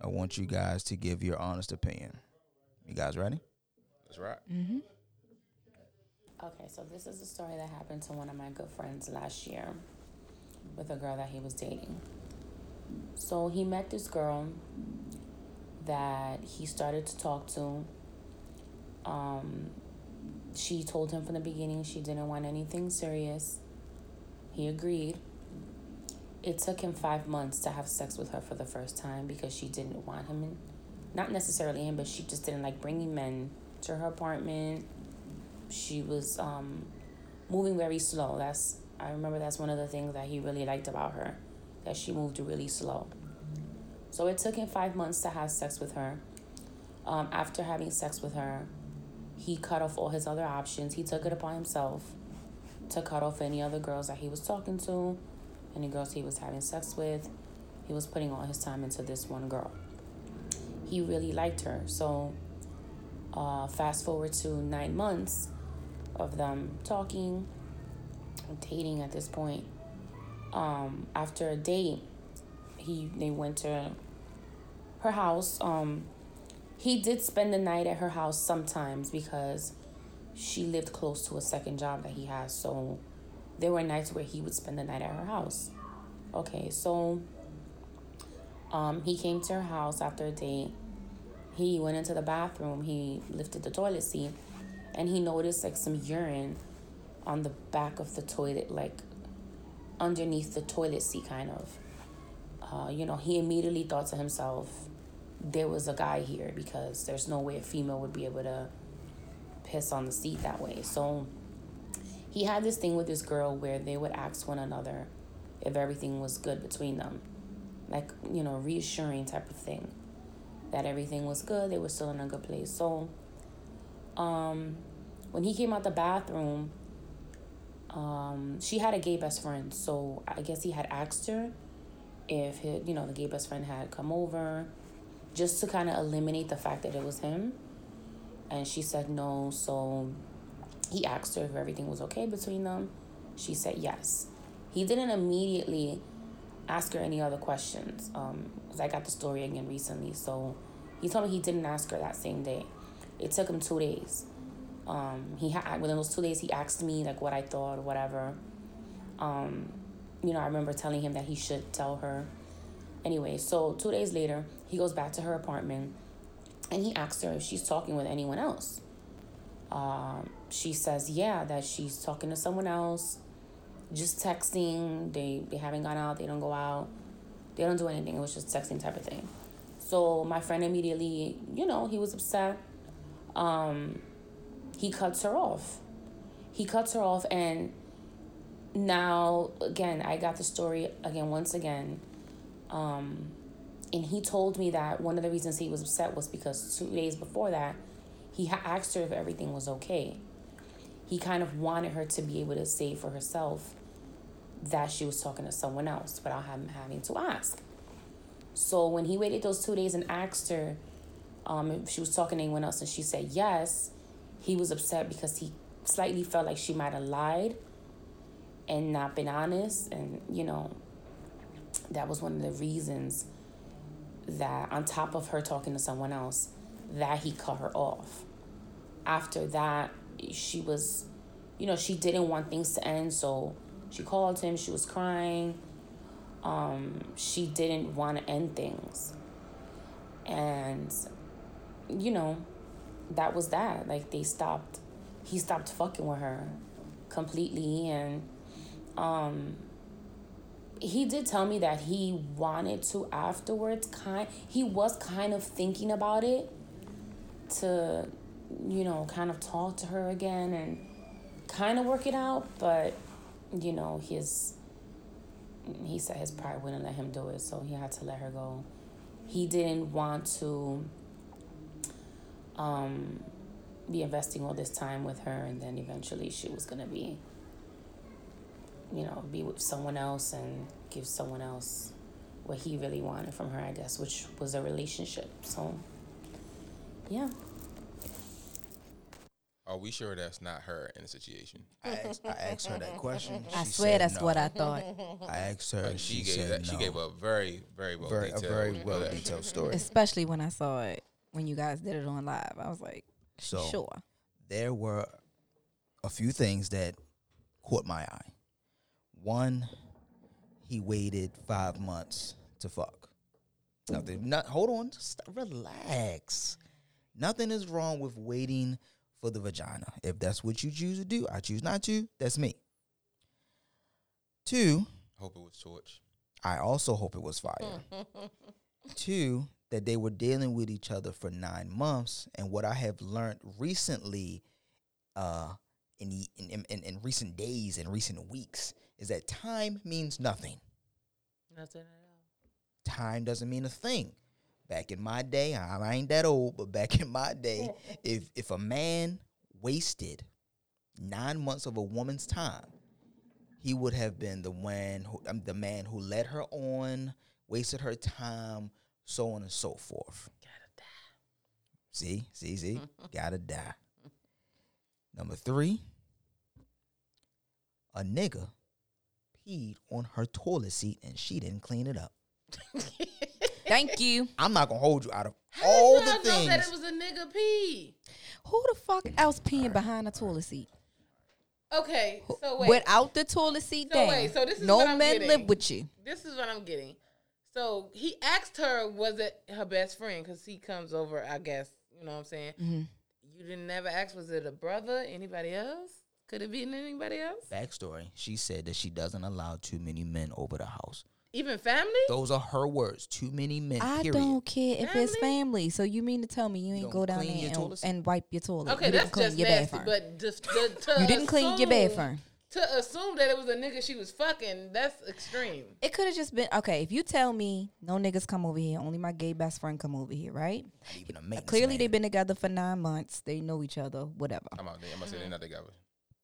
I want you guys to give your honest opinion. You guys ready? That's right. Mm-hmm. Okay, so this is a story that happened to one of my good friends last year with a girl that he was dating. So he met this girl that he started to talk to. Um, she told him from the beginning she didn't want anything serious. He agreed. It took him five months to have sex with her for the first time because she didn't want him. In, not necessarily him, but she just didn't like bringing men to her apartment. She was um, moving very slow. That's I remember that's one of the things that he really liked about her, that she moved really slow. So it took him five months to have sex with her. Um, after having sex with her, he cut off all his other options. He took it upon himself to cut off any other girls that he was talking to, any girls he was having sex with. He was putting all his time into this one girl. He really liked her. So uh, fast forward to nine months of them talking, dating at this point. Um, after a date, he they went to her house. Um, he did spend the night at her house sometimes because she lived close to a second job that he has, so there were nights where he would spend the night at her house. Okay, so Um, he came to her house after a date. He went into the bathroom. He lifted the toilet seat, and he noticed like some urine on the back of the toilet, like underneath the toilet seat, kind of. Uh, you know, he immediately thought to himself, there was a guy here, because there's no way a female would be able to piss on the seat that way. So he had this thing with this girl where they would ask one another if everything was good between them. Like, you know, reassuring type of thing. That everything was good. They were still in a good place. So um, when he came out the bathroom, um, she had a gay best friend. So I guess he had asked her if, he, you know, the gay best friend had come over, just to kind of eliminate the fact that it was him. And she said no. So he asked her if everything was okay between them. She said yes. He didn't immediately ask her any other questions. Um, because I got the story again recently. So he told me he didn't ask her that same day. It took him two days. Um, he ha- Within those two days, he asked me like what I thought or whatever. Um, you know, I remember telling him that he should tell her. Anyway, so two days later, he goes back to her apartment and he asks her if she's talking with anyone else. Um, she says, yeah, that she's talking to someone else. Just texting. They, they haven't gone out. They don't go out. They don't do anything. It was just texting type of thing. So my friend immediately, you know, he was upset. Um, he cuts her off. He cuts her off. And now, again, I got the story again, once again. Um, and he told me that one of the reasons he was upset was because two days before that, he ha- asked her if everything was okay. He kind of wanted her to be able to say for herself that she was talking to someone else without him having to ask. So when he waited those two days and asked her um, if she was talking to anyone else and she said yes, he was upset because he slightly felt like she might have lied and not been honest. And, you know, that was one of the reasons that on top of her talking to someone else, that he cut her off. After that, she was, you know, she didn't want things to end, so she called him. She was crying. Um, she didn't want to end things. And, you know, that was that. Like, they stopped. He stopped fucking with her completely. And um, he did tell me that he wanted to afterwards. Kind, he was kind of thinking about it to, you know, kind of talk to her again and kind of work it out, but, you know, his, he said his pride wouldn't let him do it, so he had to let her go. He didn't want to um, be investing all this time with her, and then eventually she was going to be, you know, be with someone else and give someone else what he really wanted from her, I guess, which was a relationship. So, yeah. Are we sure that's not her in the situation? I asked, I asked her that question. She I swear that's no. what I thought. I asked her. And she, she gave said that, no. She gave a very, very well very, detailed, a very well detailed story. Especially when I saw it, when you guys did it on live. I was like, so sure. There were a few things that caught my eye. One, he waited five months to fuck. Nothing. Not, hold on. Just relax. Nothing is wrong with waiting for the vagina. If that's what you choose to do, I choose not to. That's me. Two. Hope it was torch. I also hope it was fire. Two, that they were dealing with each other for nine months. And what I have learned recently, uh, in, the, in in in recent days and recent weeks, is that time means nothing. Nothing at all. Time doesn't mean a thing. Back in my day, I ain't that old, but back in my day, if if a man wasted nine months of a woman's time, he would have been the one, who, um, the man who led her on, wasted her time, so on and so forth. Gotta die. See, see, see, gotta die. Number three, a nigga peed on her toilet seat and she didn't clean it up. Thank you. I'm not gonna hold you out of How all did the things. I know that it was a nigga pee. Who the fuck else peeing right. behind a toilet seat? Okay, so wait. Without the toilet seat so down, wait, so this is no what I'm men getting. Live with you. This is what I'm getting. So he asked her, was it her best friend? Because he comes over, I guess. You know what I'm saying? Mm-hmm. You didn't never ask, was it a brother? Anybody else? Could it be anybody else? Backstory. She said that she doesn't allow too many men over the house. Even family? Those are her words. Too many men, I period. don't care if family? it's family. So you mean to tell me you, you ain't go down there and, and wipe your toilet? Okay, you that's just nasty. But just, the, to you didn't assume, clean your bed firm. To assume that it was a nigga she was fucking, that's extreme. It could have just been, okay, if you tell me no niggas come over here, only my gay best friend come over here, right? Not even a maintenance Clearly, they've been together for nine months. They know each other, whatever. I'm out there. I'm going to say they're not together.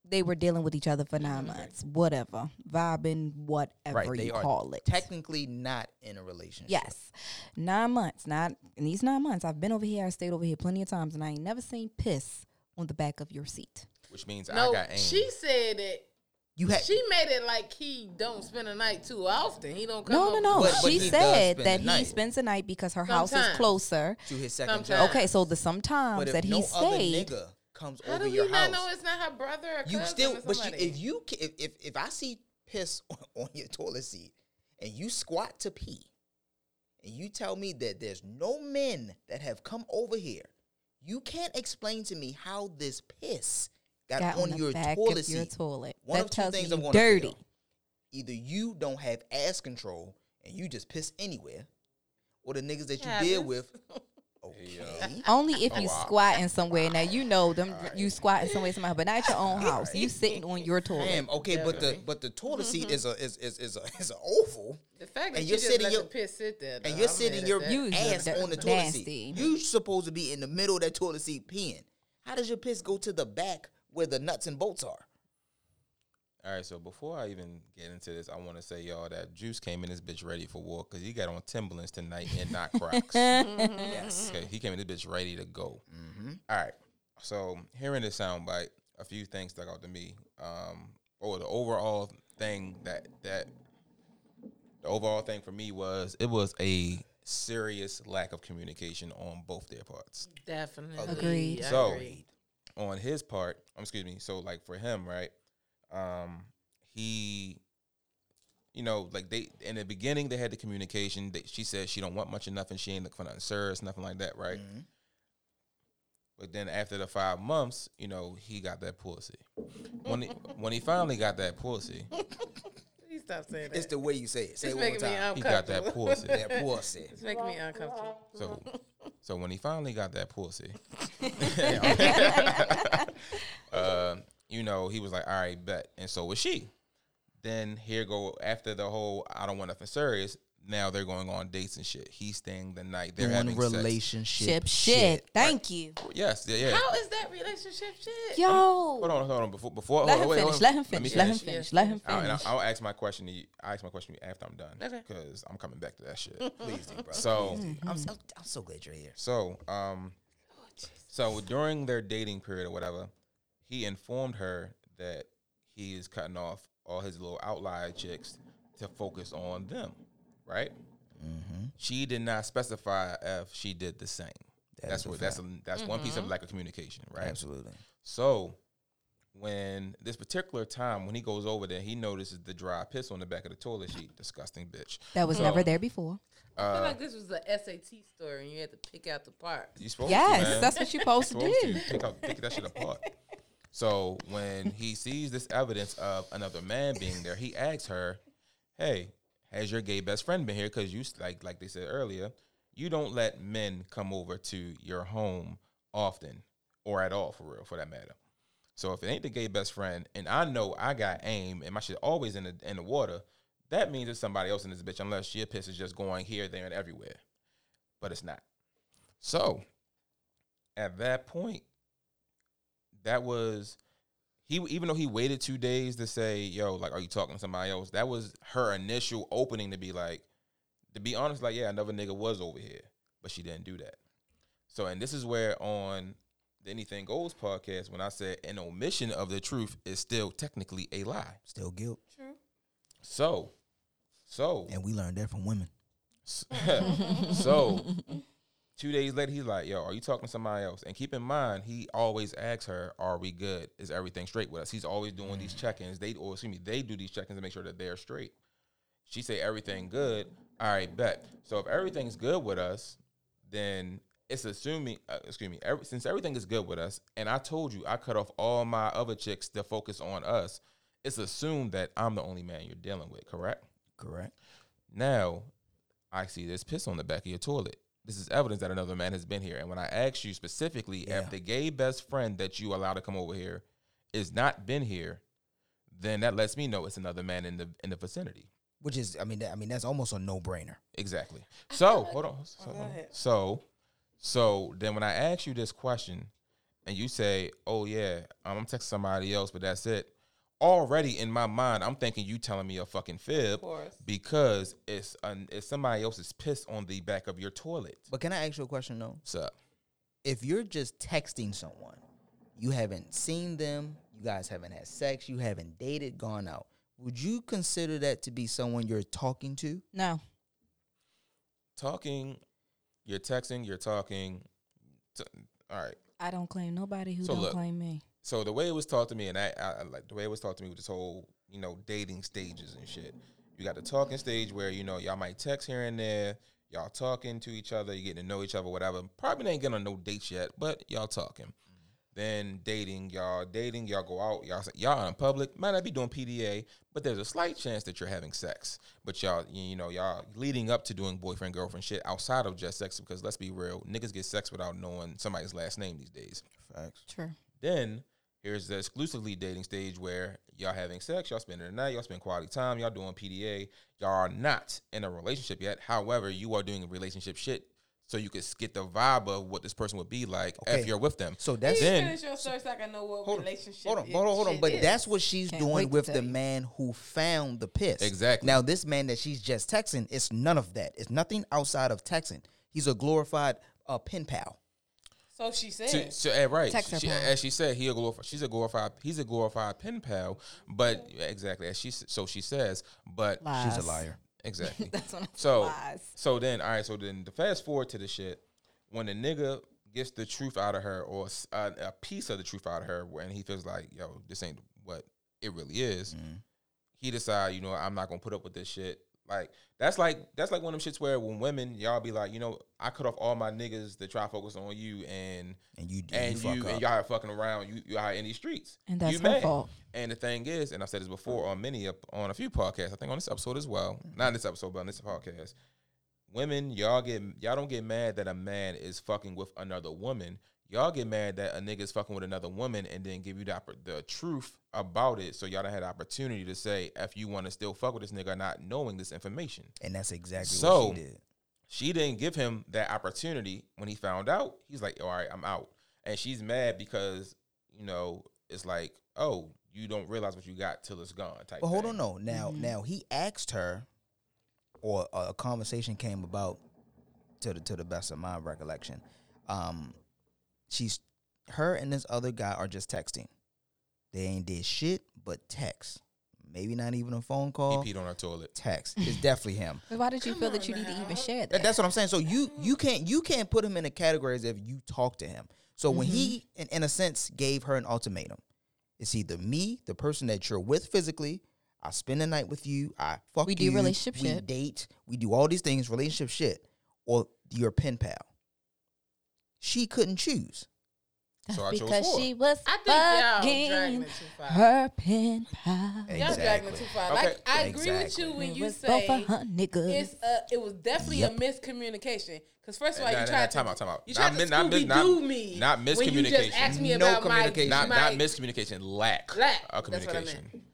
They were dealing with each other for nine months, whatever, vibing, whatever right, you call it. Technically not in a relationship. Yes. Nine months. Not in these nine months, I've been over here. I stayed over here plenty of times, and I ain't never seen piss on the back of your seat. Which means no, I got angry. She said it. You had, she made it like he don't spend a night too often. He don't come No, no, no. But, she but said that he spends a night because her sometimes. house is closer. To his second sometimes. job. Okay, so the sometimes that no he stayed... Nigga comes How over do your you house. not know it's not her brother or cousin? You still, or but you, if you if, if if I see piss on, on your toilet seat and you squat to pee, and you tell me that there's no men that have come over here, you can't explain to me how this piss got, got on, on your toilet seat. Your toilet. One that of two things I'm going to feel: either you don't have ass control and you just piss anywhere, or the niggas that yeah, you deal with. Okay. Only if you oh, wow. squatting somewhere. Now you know them. Right. You squatting somewhere, somewhere, but not at your own house. You sitting on your toilet. Damn. Okay, yeah, but right. the but the toilet mm-hmm. seat is a is is is a is an oval. The fact that you just let your piss sit there, though, and you're I'm sitting your you ass the, on the toilet nasty. seat. You supposed to be in the middle of that toilet seat peeing. How does your piss go to the back where the nuts and bolts are? All right. So before I even get into this, I want to say, y'all, that Juice came in this bitch ready for war because he got on Timberlands tonight and not Crocs. mm-hmm. Yes. Okay. He came in this bitch ready to go. Mm-hmm. All right. So hearing this soundbite, a few things stuck out to me. Um, or oh, the overall thing that that the overall thing for me was it was a serious lack of communication on both their parts. Definitely. Agreed. Agreed. So Agreed. on his part, um, excuse me. So like for him, right. Um, he, you know, like they, in the beginning, they had the communication that she said she don't want much or nothing. She ain't looking for nothing serious, nothing like that. Right. Mm-hmm. But then after the five months, you know, he got that pussy. When he, when he finally got that pussy, he stopped saying that. It's the way you say it. Say it's it one time. He got that pussy. That pussy. It's making me uncomfortable. So, so when he finally got that pussy, uh, you know, he was like, all right, bet. And so was she. Then here go, after the whole, I don't want nothing serious, now they're going on dates and shit. He's staying the night. They're having sex. Relationship shit. shit. Thank right. you. Yes, yeah, yeah. How is that relationship shit? Yo. Hold on, hold on. Before, before let, oh, him wait, finish, let him finish. Let, let finish. him finish. Let him finish. Let him finish. I'll, I'll ask my question to you. I'll ask my question to you after I'm done. Okay. Because I'm coming back to that shit. Please do, bro. So, mm-hmm. I'm, so, I'm so glad you're here. So, um, oh, so during their dating period or whatever, he informed her that he is cutting off all his little outlier chicks to focus on them, right? Mm-hmm. She did not specify if she did the same. That that's what. That's a, that's mm-hmm. one piece of lack of communication, right? Absolutely. So when this particular time, when he goes over there, he notices the dry piss on the back of the toilet sheet. Disgusting bitch. That was so, never there before. I feel like this was an S A T story and you had to pick out the part. You supposed yes, to, man. that's what you're supposed you're to supposed do. To pick, out, pick that shit apart. So when he sees this evidence of another man being there, he asks her, hey, has your gay best friend been here? Because you, like like they said earlier, you don't let men come over to your home often or at all, for real, for that matter. So if it ain't the gay best friend, and I know I got aim and my shit always in the, in the water, that means there's somebody else in this bitch unless your piss is just going here, there, and everywhere. But it's not. So at that point, that was, he even though he waited two days to say, yo, like, are you talking to somebody else? That was her initial opening to be like, to be honest, like, yeah, another nigga was over here. But she didn't do that. So, and this is where on the Anything Goes podcast, when I said an omission of the truth is still technically a lie. Still guilt. True. So, so. And we learned that from women. So. Two days later, he's like, yo, are you talking to somebody else? And keep in mind, he always asks her, are we good? Is everything straight with us? He's always doing mm. these check-ins. They, or excuse me, they do these check-ins to make sure that they're straight. She say everything good, All right, bet. So if everything's good with us, then it's assuming, uh, excuse me, every, since everything is good with us, and I told you I cut off all my other chicks to focus on us, it's assumed that I'm the only man you're dealing with, correct? Correct. Now, I see there's piss on the back of your toilet. This is evidence that another man has been here. And when I asked you specifically, yeah. if the gay best friend that you allow to come over here is not been here, then that lets me know it's another man in the in the vicinity. Which is, I mean, I mean, that's almost a no-brainer. Exactly. So, hold on. So, oh, so, so then when I ask you this question, and you say, "Oh yeah, I'm texting somebody else," but that's it. Already in my mind, I'm thinking you telling me a fucking fib because it's an, it's somebody else's piss on the back of your toilet. But can I ask you a question though? What's up? If you're just texting someone, you haven't seen them, you guys haven't had sex, you haven't dated, gone out, would you consider that to be someone you're talking to? No. Talking, you're texting, you're talking. T- all right. I don't claim nobody who so don't look, claim me. So the way it was taught to me, and I, I, I like the way it was taught to me with this whole, you know, dating stages and shit. You got the talking stage where, you know, y'all might text here and there. Y'all talking to each other. You're getting to know each other, whatever. Probably ain't getting on no dates yet, but y'all talking. Mm-hmm. Then dating, y'all dating, y'all go out. Y'all y'all are in public. Might not be doing P D A, but there's a slight chance that you're having sex. But y'all, you know, y'all leading up to doing boyfriend, girlfriend shit outside of just sex because let's be real, niggas get sex without knowing somebody's last name these days. Facts. True. Then here's the exclusively dating stage where y'all having sex, y'all spending the night, y'all spend quality time, y'all doing P D A. Y'all are not in a relationship yet. However, you are doing a relationship shit so you can get the vibe of what this person would be like okay. if you're with them. So that's then. Finish your search like I know what hold relationship on, hold on, hold on, hold on. But is. That's what she's Can't doing with the man who found the piss. Exactly. Now, this man that she's just texting, it's none of that. It's nothing outside of texting. He's a glorified uh, pen pal. So she said, to, to, uh, right? She, as she said, he a glorified. She's a glorified. He's a glorified pen pal. But exactly, as she so she says, but lies. She's a liar. Exactly. That's what I'm so. Lies. So then, all right. So then, to fast forward to the shit, when the nigga gets the truth out of her, or a, a piece of the truth out of her, and he feels like, yo, this ain't what it really is. Mm-hmm. He decide, you know, I'm not gonna put up with this shit. Like that's like that's like one of them shits where when women y'all be like, you know, I cut off all my niggas that try to focus on you and and you do, and you, you and y'all are fucking around you you are in these streets and that's you her mad. Fault. And the thing is, and I said this before on many on a few podcasts, I think on this episode as well, mm-hmm. not this episode but on this podcast, women y'all get y'all don't get mad that a man is fucking with another woman. Y'all get mad that a nigga's fucking with another woman and then give you the, the truth about it so y'all done had the opportunity to say if you want to still fuck with this nigga not knowing this information. And that's exactly so, what she did. She didn't give him that opportunity. When he found out, he's like, all right, I'm out. And she's mad because, you know, it's like, oh, you don't realize what you got till it's gone type But hold thing. on, no. Now, mm-hmm. now he asked her, or a conversation came about to the, to the best of my recollection, um... She's, her and this other guy are just texting. They ain't did shit but text. Maybe not even a phone call. He peed on her toilet. Text. It's definitely him. But why did you Come feel that you now. need to even share that? That's what I'm saying. So you you can't you can't put him in a category as if you talk to him. So mm-hmm. when he, in, in a sense, gave her an ultimatum, it's either me, the person that you're with physically, I spend the night with you, I fuck we you, do relationship we shit. date, we do all these things, relationship shit, or your pen pal. She couldn't choose. So I because chose she was I think fucking her pen pal. Exactly. Y'all dragging it too far. Okay. Like, I exactly. agree with you when it you say it's a, it was definitely yep. a miscommunication. Because first of all, nah, you nah, tried nah, to... Time out, time out. You tried not, to Scooby-Doo me. Not miscommunication. When you just asked me no about communication. My... Not, not miscommunication. Lack. Lack. Of communication. That's what I meant.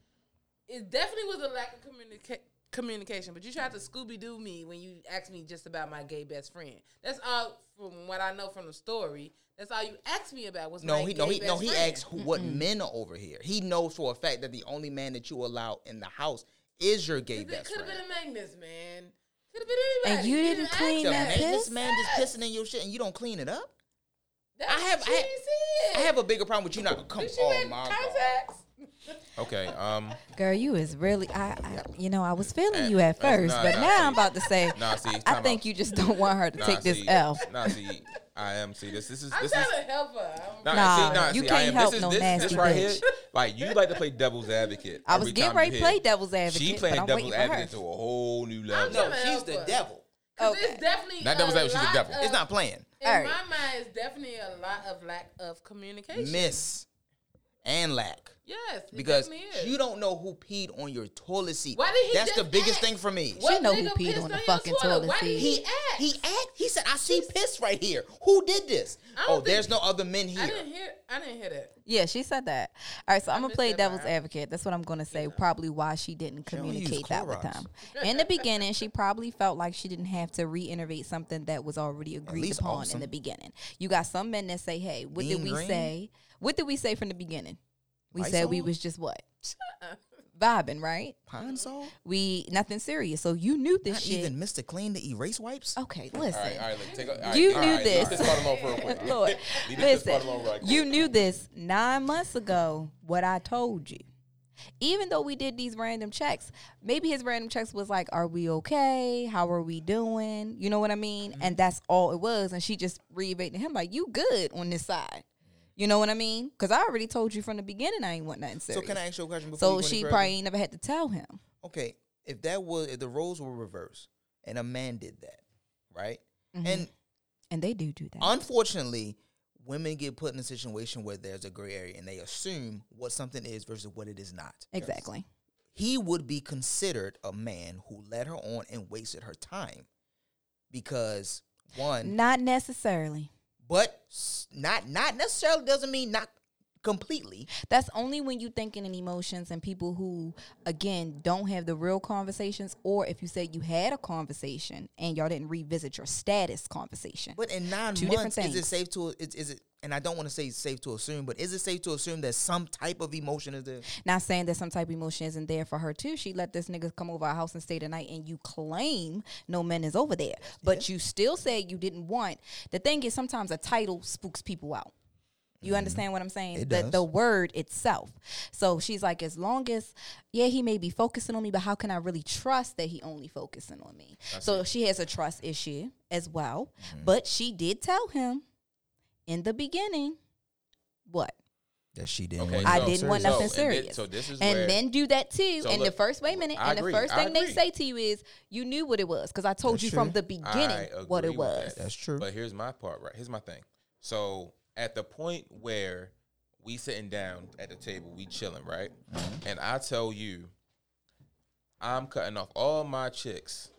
It definitely was a lack of communication. Communication, but you tried to Scooby-Doo me when you asked me just about my gay best friend. That's all from what I know from the story. That's all you asked me about was no, my he, gay no, he, best no, he friend. asked who, what mm-hmm. men are over here. He knows for a fact that the only man that you allow in the house is your gay best friend. Could have been a Magnus, man. Could have been anybody. And you didn't, didn't clean that piss? Magnus man just pissing in your shit and you don't clean it up? That's I have, I, I have a bigger problem with you not gonna come Did she on make my contacts? Okay, um... Girl, you is really... I, I You know, I was feeling you at first, nah, but nah, now see, I'm about to say, nah, see, I think out. you just don't want her to nah, take see, this L. Nah, see, I am. See this. This is. I'm this trying is, to help her. Nah, nah, see, nah, you see, can't help is, no this, nasty this right bitch. Here, like you like to play devil's advocate. I was getting ready to play devil's advocate. She playing devil's advocate to a whole new level. No, she's the devil. Okay. It's definitely not devil's advocate. She's the devil. Of, it's not playing. In right. my mind, it's definitely a lot of lack of communication. Miss and lack. Yes, because you don't know who peed on your toilet seat. Why did he That's the biggest act? Thing for me. What she know who peed on the fucking toilet, toilet seat. He asked. He asked. He said, "I see piss right here. Who did this? Oh, there's no other men here." I didn't hear. I didn't hear that. Yeah, she said that. All right, so I I'm gonna play devil's right. advocate. That's what I'm gonna say. Yeah. Probably why she didn't communicate she that with him in the beginning. She probably felt like she didn't have to re-innovate something that was already agreed upon awesome. In the beginning. You got some men that say, "Hey, what Bean did we green? Say? What did we say from the beginning?" We Lice said on? We was just what? Vibing, right? Pine salt? We, nothing serious. So you knew this Not shit. Even Mister Clean to erase wipes? Okay, listen. All right, all right, look, take a, all right, you all knew right, this. Leave this part alone for a quick. Lord, listen, right you knew this nine months ago, what I told you. Even though we did these random checks, maybe his random checks was like, are we okay? How are we doing? You know what I mean? Mm-hmm. And that's all it was. And she just reiterated him like, you good on this side. You know what I mean? Because I already told you from the beginning I ain't want nothing serious. So can I ask you a question before you go into prison? So she probably ain't never had to tell him. Okay, if that was if the roles were reversed and a man did that, right? Mm-hmm. And and they do do that. Unfortunately, women get put in a situation where there's a gray area and they assume what something is versus what it is not. Exactly. He would be considered a man who led her on and wasted her time because one, not necessarily. But not not necessarily doesn't mean not completely. That's only when you thinking in emotions and people who, again, don't have the real conversations, or if you say you had a conversation and y'all didn't revisit your status conversation. But in nine Two months, is it safe to is, is it? And I don't want to say safe to assume, but is it safe to assume that some type of emotion is there? Not saying that some type of emotion isn't there for her, too. She let this nigga come over our house and stay the night, and you claim no man is over there. But yeah. you still said you didn't want. The thing is, sometimes a title spooks people out. You mm-hmm. understand what I'm saying? It the, does. The word itself. So she's like, as long as, yeah, he may be focusing on me, but how can I really trust that he only focusing on me? That's so it. She has a trust issue as well. Mm-hmm. But she did tell him. In the beginning, what? That she didn't okay, want I didn't serious. Want nothing so, serious. And, so this is and men do that too. So and look, the first, wait a minute, I and agree, the first I thing agree. They say to you is, you knew what it was. Because I told That's you true. From the beginning what it was. That. That's true. But here's my part, right? Here's my thing. So at the point where we sitting down at the table, we chilling, right? Mm-hmm. And I tell you, I'm cutting off all my chicks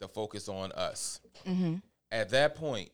to focus on us. Mm-hmm. At that point,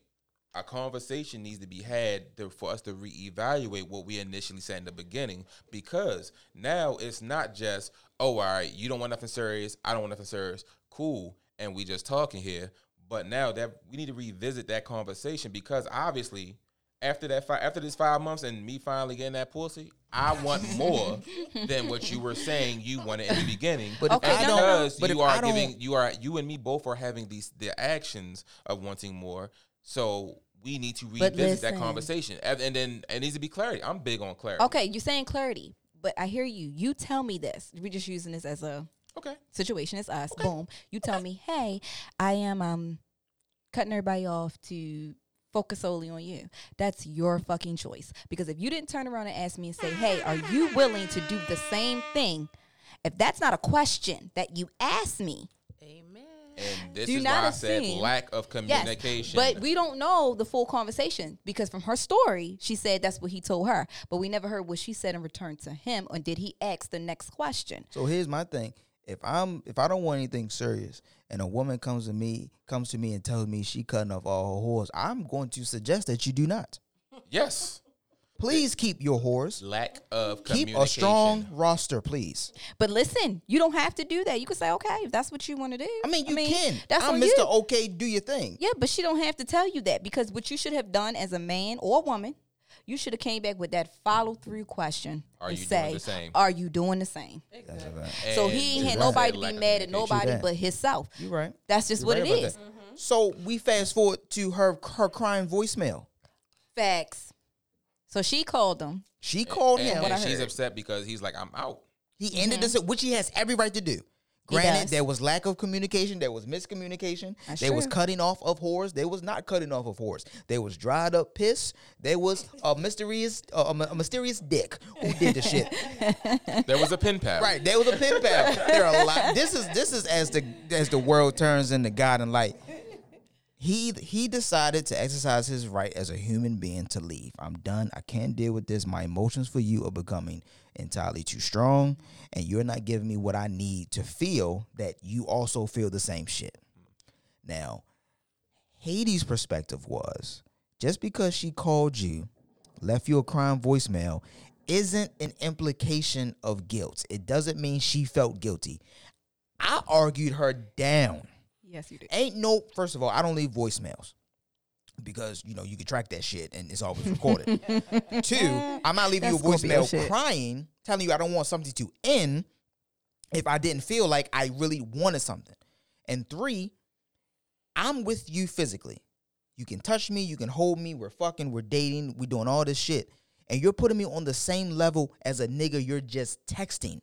a conversation needs to be had to, for us to reevaluate what we initially said in the beginning, because now it's not just, oh, all right, you don't want nothing serious, I don't want nothing serious, cool, and we just talking here. But now that we need to revisit that conversation, because obviously after that fi- after this five months and me finally getting that pussy, I want more than what you were saying you wanted in the beginning. But okay, if I because don't, but you if are I don't, giving, you are you and me both are having these the actions of wanting more. So we need to revisit that conversation. And, and then it needs to be clarity. I'm big on clarity. Okay, you're saying clarity, but I hear you. You tell me this. We're just using this as a okay situation. It's us. Okay. Boom. You tell okay. me, hey, I am um, cutting everybody off to focus solely on you. That's your fucking choice. Because if you didn't turn around and ask me and say, hey, are you willing to do the same thing? If that's not a question that you ask me. Amen. And this Do is not why I said lack of communication. Yes, but we don't know the full conversation, because from her story, she said that's what he told her. But we never heard what she said in return to him, or did he ask the next question? So here's my thing. If I'm if I don't want anything serious and a woman comes to me comes to me and tells me she cutting off all her whores, I'm going to suggest that you do not. Yes. Please keep your whores. Lack of communication. Keep a strong roster, please. But listen, you don't have to do that. You can say, okay, if that's what you want to do. I mean, you I mean, can. That's I'm Mister You. Okay, do your thing. Yeah, but she don't have to tell you that, because what you should have done as a man or woman, you should have came back with that follow-through question. Are you say, doing the same? Are you doing the same? Exactly. Right. So he ain't had right. nobody to be mad at nobody but himself. You're right. That's just You're what right it is. Mm-hmm. So we fast forward to her her crying voicemail. Facts. So she called him. She called and, him. And, and she's upset because he's like, I'm out. He ended mm-hmm. this, which he has every right to do. Granted, there was lack of communication. There was miscommunication. That's there true. was cutting off of whores. There was not cutting off of whores. There was dried up piss. There was a mysterious uh, a, a mysterious dick who did the shit. There was a pen pal. Right. There was a pen pal. There are a lot. This is this is as the as the world turns into God and light. He he decided to exercise his right as a human being to leave. I'm done. I can't deal with this. My emotions for you are becoming entirely too strong, and you're not giving me what I need to feel that you also feel the same shit. Now, Haiti's perspective was, just because she called you, left you a crying voicemail, isn't an implication of guilt. It doesn't mean she felt guilty. I argued her down. Yes, you did. Ain't no, first of all, I don't leave voicemails because, you know, you can track that shit and it's always recorded. Two, I'm not leaving That's you a voicemail crying, telling you I don't want something to end if I didn't feel like I really wanted something. And three, I'm with you physically. You can touch me. You can hold me. We're fucking. We're dating. We're doing all this shit. And you're putting me on the same level as a nigga you're just texting.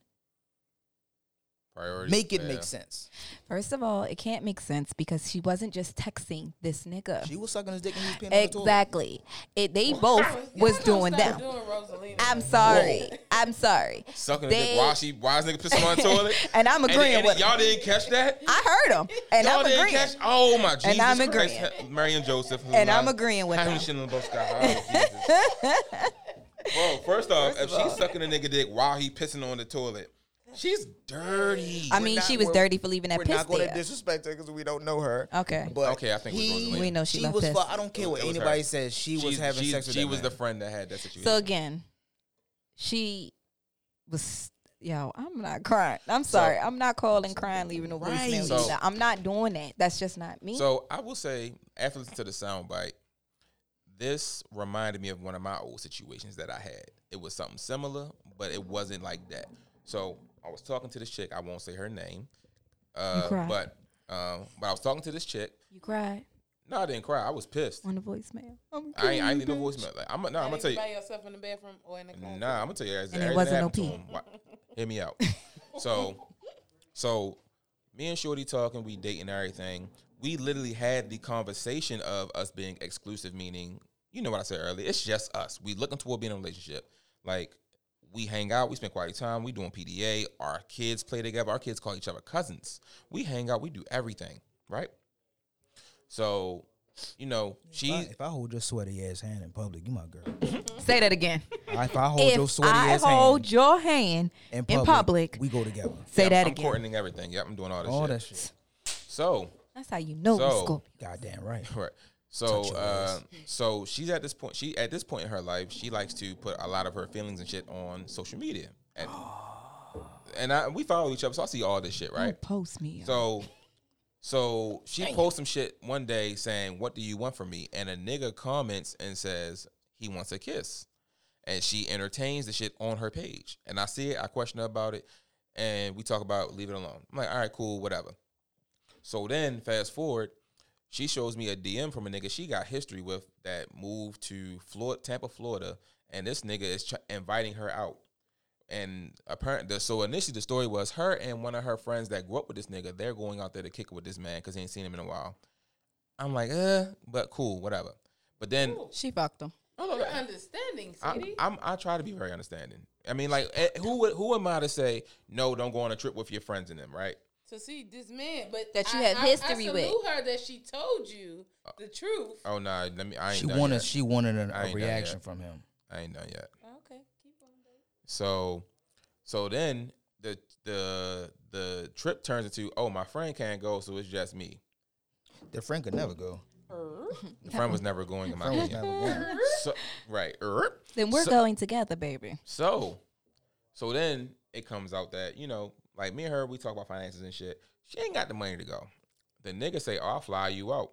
Priorities. Make it yeah. make sense. First of all, it can't make sense because she wasn't just texting this nigga. She was sucking his dick and he was pinning on the toilet. Exactly. It, they both was doing that. Doing I'm sorry. Whoa. I'm sorry. Sucking his dick. Why she? Why is nigga pissing on the toilet? And I'm agreeing and, and with y'all him. Didn't catch that? I heard him. And y'all I'm didn't agreeing. Catch, oh my Jesus And I'm agreeing. Christ, Mary and Joseph. And I'm agreeing with him. Shit in the bus oh, Whoa! First off, first if she's all. sucking a nigga dick while he pissing on the toilet. She's dirty. I mean, not, she was dirty for leaving that piss there. We're not going to disrespect her because we don't know her. Okay. But okay, I think he, we're going to We know she, she was. Fu- I don't care what anybody her. says. She She's, was having she, sex with She was man. the friend that had that situation. So again, she was, yo, I'm not crying. I'm sorry. So, I'm not calling crying, leaving a right. voicemail. So, I'm not doing that. That's just not me. So I will say, after listening to the soundbite, this reminded me of one of my old situations that I had. It was something similar, but it wasn't like that. So I was talking to this chick. I won't say her name. Uh, you cried. But, um, but I was talking to this chick. You cried? No, I didn't cry. I was pissed. On the voicemail. I'm I ain't, I ain't need no voicemail. Like, I'm, no, I'm going to tell you. By yourself in the bathroom or in the car? Nah, I'm going to tell you. And it wasn't no pee. Hear me out. So, so me and Shorty talking, we dating and everything. We literally had the conversation of us being exclusive, meaning, you know what I said earlier, it's just us. We looking toward being in a relationship. Like, we hang out. We spend quality time. We doing P D A. Our kids play together. Our kids call each other cousins. We hang out. We do everything, right? So, you know, she. If, if I hold your sweaty ass hand in public, you my girl. Say that again. If I hold if your sweaty I ass hand. If I hold your hand in public, in public, we go together. Say yep, that I'm again. I'm coordinating everything. Yep, I'm doing all this all shit. All that shit. So. That's how you know so, it's Scorpio. Goddamn right. Right. So, uh, so she's at this point. She at this point in her life, she likes to put a lot of her feelings and shit on social media, and, and I we follow each other, so I see all this shit, right? Don't post me. So, so she Dang posts it. some shit one day saying, "What do you want from me?" And a nigga comments and says he wants a kiss, and she entertains the shit on her page, and I see it. I question her about it, and we talk about leave it alone. I'm like, all right, cool, whatever. So then, fast forward. She shows me a D M from a nigga she got history with that moved to Florida, Tampa, Florida, and this nigga is ch- inviting her out. And apparently, so initially the story was her and one of her friends that grew up with this nigga, they're going out there to kick it with this man because they ain't seen him in a while. I'm like, eh, but cool, whatever. But then she fucked him. Oh, you're understanding, sweetie. I, I'm, I try to be very understanding. I mean, like, who who am I to say no? Don't go on a trip with your friends and them, right? To see this man, but that you I, had history I, I with. I knew her that she told you the truth. Oh no, nah, let me. I ain't she done wanted. Yet. She wanted a, a reaction from him. I ain't done yet. Oh, okay, keep on. Baby. So, so then the the the trip turns into oh my friend can't go, so it's just me. The friend could never go. The friend was never going. In my friend was never going. So, right. Then we're so, going together, baby. So, so then it comes out that you know. Like, me and her, we talk about finances and shit. She ain't got the money to go. The nigga say, oh, I'll fly you out.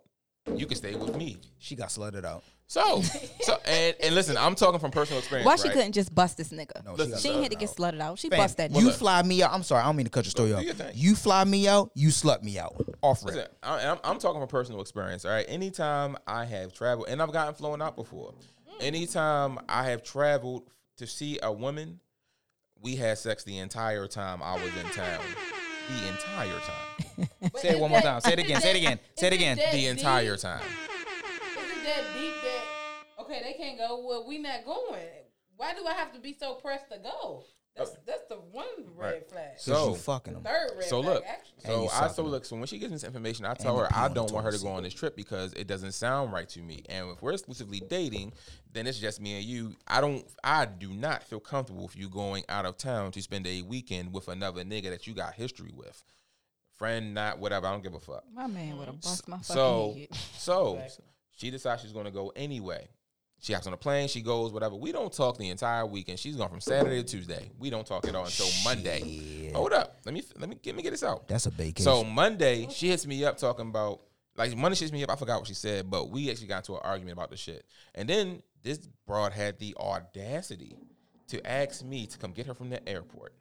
You can stay with me. She got slutted out. So, so and, and listen, I'm talking from personal experience, Why right? she couldn't just bust this nigga? No, listen, she ain't had to get slutted out. She Fam, bust that nigga. You fly me out. I'm sorry, I don't mean to cut your story off. You, you fly me out, you slut me out. Off rip. I'm, I'm talking from personal experience, all right? Anytime I have traveled, and I've gotten flown out before. Mm. Anytime I have traveled to see a woman, we had sex the entire time I was in town. The entire time. Say it one more time. Say it again. Say it again. Say it again. The entire time. Isn't that deep that, okay, they can't go, well, we not going. Why do I have to be so pressed to go? That's that's the one red right. flag. So you fucking them. Third red so flag, look, actually. So I so them. look. So when she gives me this information, I tell and her I don't want her to go on this trip because it doesn't sound right to me. And if we're exclusively dating, then it's just me and you. I don't. I do not feel comfortable with you going out of town to spend a weekend with another nigga that you got history with. Friend, not whatever. I don't give a fuck. My man would have bust my fucking so head. so exactly. She decides she's going to go anyway. She hops on a plane, she goes, whatever. We don't talk the entire weekend. She's gone from Saturday to Tuesday. We don't talk at all until Shit. Monday. Hold up. Let me let me get me get this out. That's a vacation. So Monday, she hits me up talking about, like Monday she hits me up, I forgot what she said, but we actually got into an argument about the shit. And then this broad had the audacity to ask me to come get her from the airport.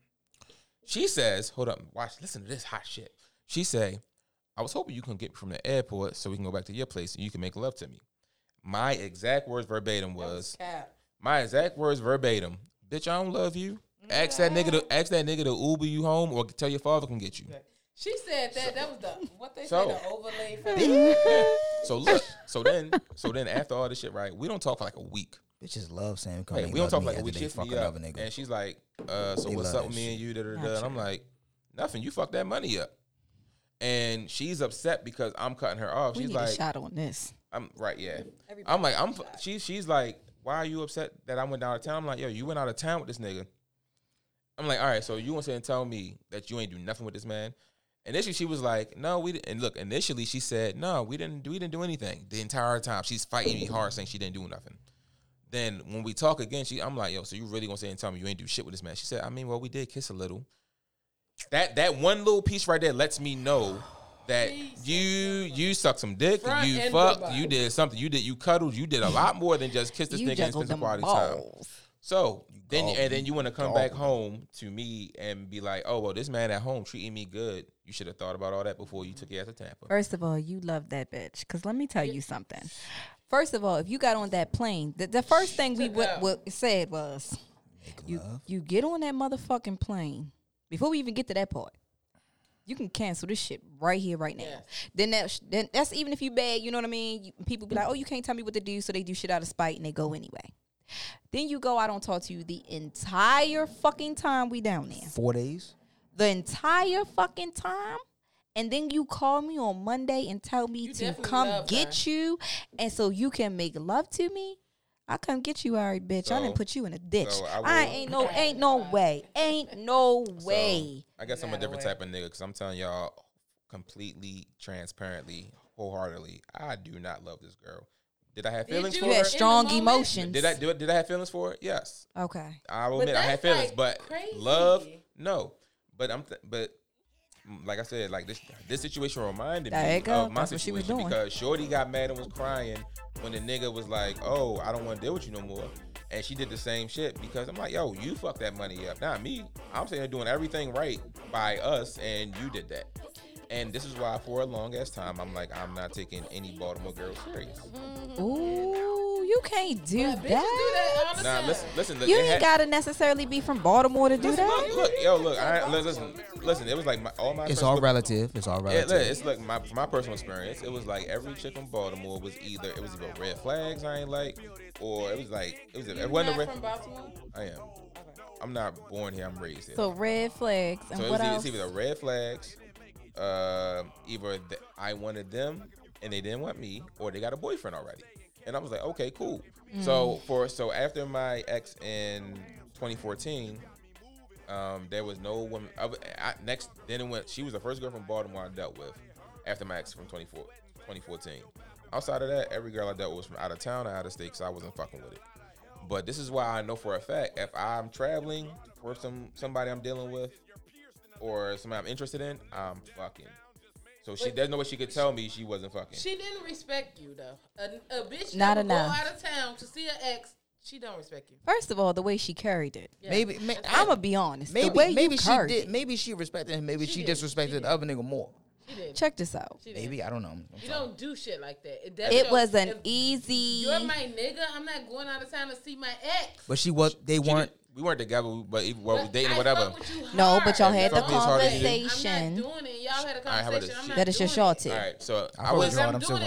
She says, hold up, watch, listen to this hot shit. She say, I was hoping you can get me from the airport so we can go back to your place and you can make love to me. My exact words verbatim was, was my exact words verbatim, bitch, I don't love you. Ask that nigga to ask that nigga to Uber you home or tell your father can get you. She said that so, that was the what they so, say the overlay for So look, so then so then after all this shit, right, we don't talk for like a week. Bitches love Sam Cody. Hey, we don't talk for like a week. She fucking me up, nigga. And she's like, uh, so they what's up with me shit. and you? Da, da, da. Sure. And I'm like, nothing, you fucked that money up. And she's upset because I'm cutting her off. We she's need like a shot on this. I'm right, yeah. Everybody I'm like, I'm. She, she's like, why are you upset that I went out of town? I'm like, yo, you went out of town with this nigga. I'm like, all right, so you want to tell me that you ain't do nothing with this man? Initially, she was like, no, we didn't. And look, initially she said, no, we didn't. We didn't do anything the entire time. She's fighting me hard, saying she didn't do nothing. Then when we talk again, she, I'm like, yo, so you really gonna sit and tell me you ain't do shit with this man? She said, I mean, well, we did kiss a little. That that one little piece right there lets me know. That you you sucked some dick, front you fucked, Dubai. You did something, you did you cuddled, you did a lot more than just kiss this nigga and spend some quality time. So you then you, and then you want to come dog. back home to me and be like, oh well, this man at home treating me good. You should have thought about all that before you took your ass to Tampa. First of all, you love that bitch. Because let me tell you something. First of all, if you got on that plane, the, the first thing we w- w- said was, you you get on that motherfucking plane before we even get to that part. You can cancel this shit right here, right now. Yeah. Then that, then that's even if you bad, you know what I mean? You, people be like, oh, you can't tell me what to do, so they do shit out of spite, and they go anyway. Then you go, I don't talk to you the entire fucking time we down there. Four days? The entire fucking time? And then you call me on Monday and tell me you to come get her. you, and so you can make love to me? I come get you, all right, bitch. So, I didn't put you in a ditch. So I, will, I ain't no, ain't no way, ain't no way. So I guess I'm a different type of nigga because I'm telling y'all completely, transparently, wholeheartedly, I do not love this girl. Did I have feelings for her? You had strong emotions. Did I do it? Did I have feelings for her? Yes. Okay. I will admit I had feelings, but love, no. But I'm, th- but like I said, like this, this situation reminded me of my situation because Shorty got mad and was crying. When the nigga was like, oh, I don't want to deal with you no more. And she did the same shit because I'm like, yo, you fucked that money up. Not me. I'm saying doing everything right by us and you did that. And this is why for a long ass time, I'm like, I'm not taking any Baltimore girl serious. Ooh, you can't do yeah, that. Do that nah, listen, listen. Look, you ain't had, gotta necessarily be from Baltimore to do listen, that. Look, look, yo, look, I, listen, listen. It was like my, all my. It's all relative. Look, it's all relative. Yeah, look, it's like my my personal experience. It was like every chick from Baltimore was either it was either red flags I ain't like, or it was like it was. It wasn't a red. From Baltimore? I am. I'm not born here. I'm raised here. So red flags. And so what it was else? Either, it's either the red flags. Uh, either th- I wanted them and they didn't want me, or they got a boyfriend already, and I was like, okay, cool. Mm. So for so after my ex in twenty fourteen, um, there was no woman. I, I, next, then it went. She was the first girl from Baltimore I dealt with after my ex from twenty fourteen. Outside of that, every girl I dealt with was from out of town or out of state, so I wasn't fucking with it. But this is why I know for a fact if I'm traveling for some somebody I'm dealing with. Or somebody I'm interested in, I'm fucking. So she, there's no way she could tell me she wasn't fucking. She didn't respect you though. A, a bitch not enough. Go out of town to see her ex. She don't respect you. First of all, the way she carried it. Yeah. Maybe may, I'm gonna be honest. Maybe the way maybe you she did. It. Maybe she respected him. Maybe she, she disrespected she the other nigga more. She did. Check this out. Maybe I don't know. I'm you sorry. Don't do shit like that. It, it your, was an easy. You're my nigga. I'm not going out of town to see my ex. But she was. They she weren't. Did. We weren't together, but even well, we dating or whatever. No, but y'all had the conversation. I'm not doing it. Y'all had a conversation. Right, that is your shorty. All right, so I, I was doing it. I'm doing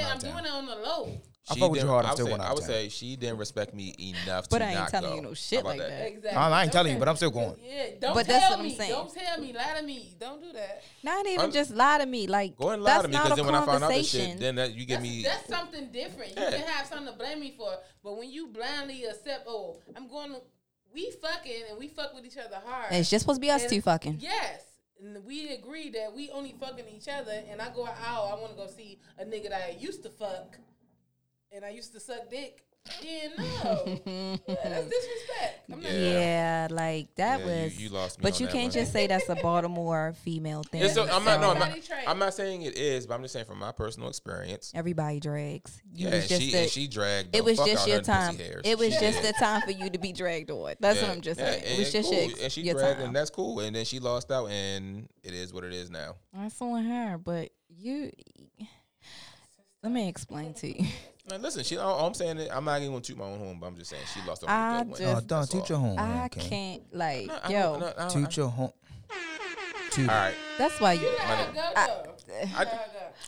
it on the low. I fuck with you hard. I'm still going out. I would say she didn't respect me enough to not go. But I ain't telling you no shit like that. Exactly. I ain't telling you, but I'm still going. Yeah, don't tell me. Don't tell me. Lie to me. Don't do that. Not even just lie to me. Like, go and lie to me, because then when I find out this shit, then you give me. That's something different. You can have something to blame me for. But when you blindly accept, oh, I'm going to. We fucking and we fuck with each other hard. And it's just supposed to be us and two fucking. Yes. And we agree that we only fucking each other. And I go out, oh, I want to go see a nigga that I used to fuck. And I used to suck dick. Yeah, no. Yeah, that's disrespect. I'm not yeah. yeah, like that yeah, was. You, you lost me but on you that can't one. Just say that's a Baltimore female thing. Yeah, so I'm, not, no, I'm, not, I'm not saying it is, but I'm just saying from my personal experience. Everybody drags. You yeah, and just she, the, and she dragged. It was just your time. It was she just did. The time for you to be dragged on. That's yeah, what I'm just yeah, saying. It was just cool. your And she your dragged, time. And that's cool. And then she lost out, and it is what it is now. That's on her, but you. Let me explain to you. Man, listen, she, all I'm saying is, I'm not even going to toot my own home, but I'm just saying she lost her own one. No, don't toot your home. I okay. can't, like, no, yo. No, no, toot your home. Toot. All right. That's why you. You let her go, though. I, I,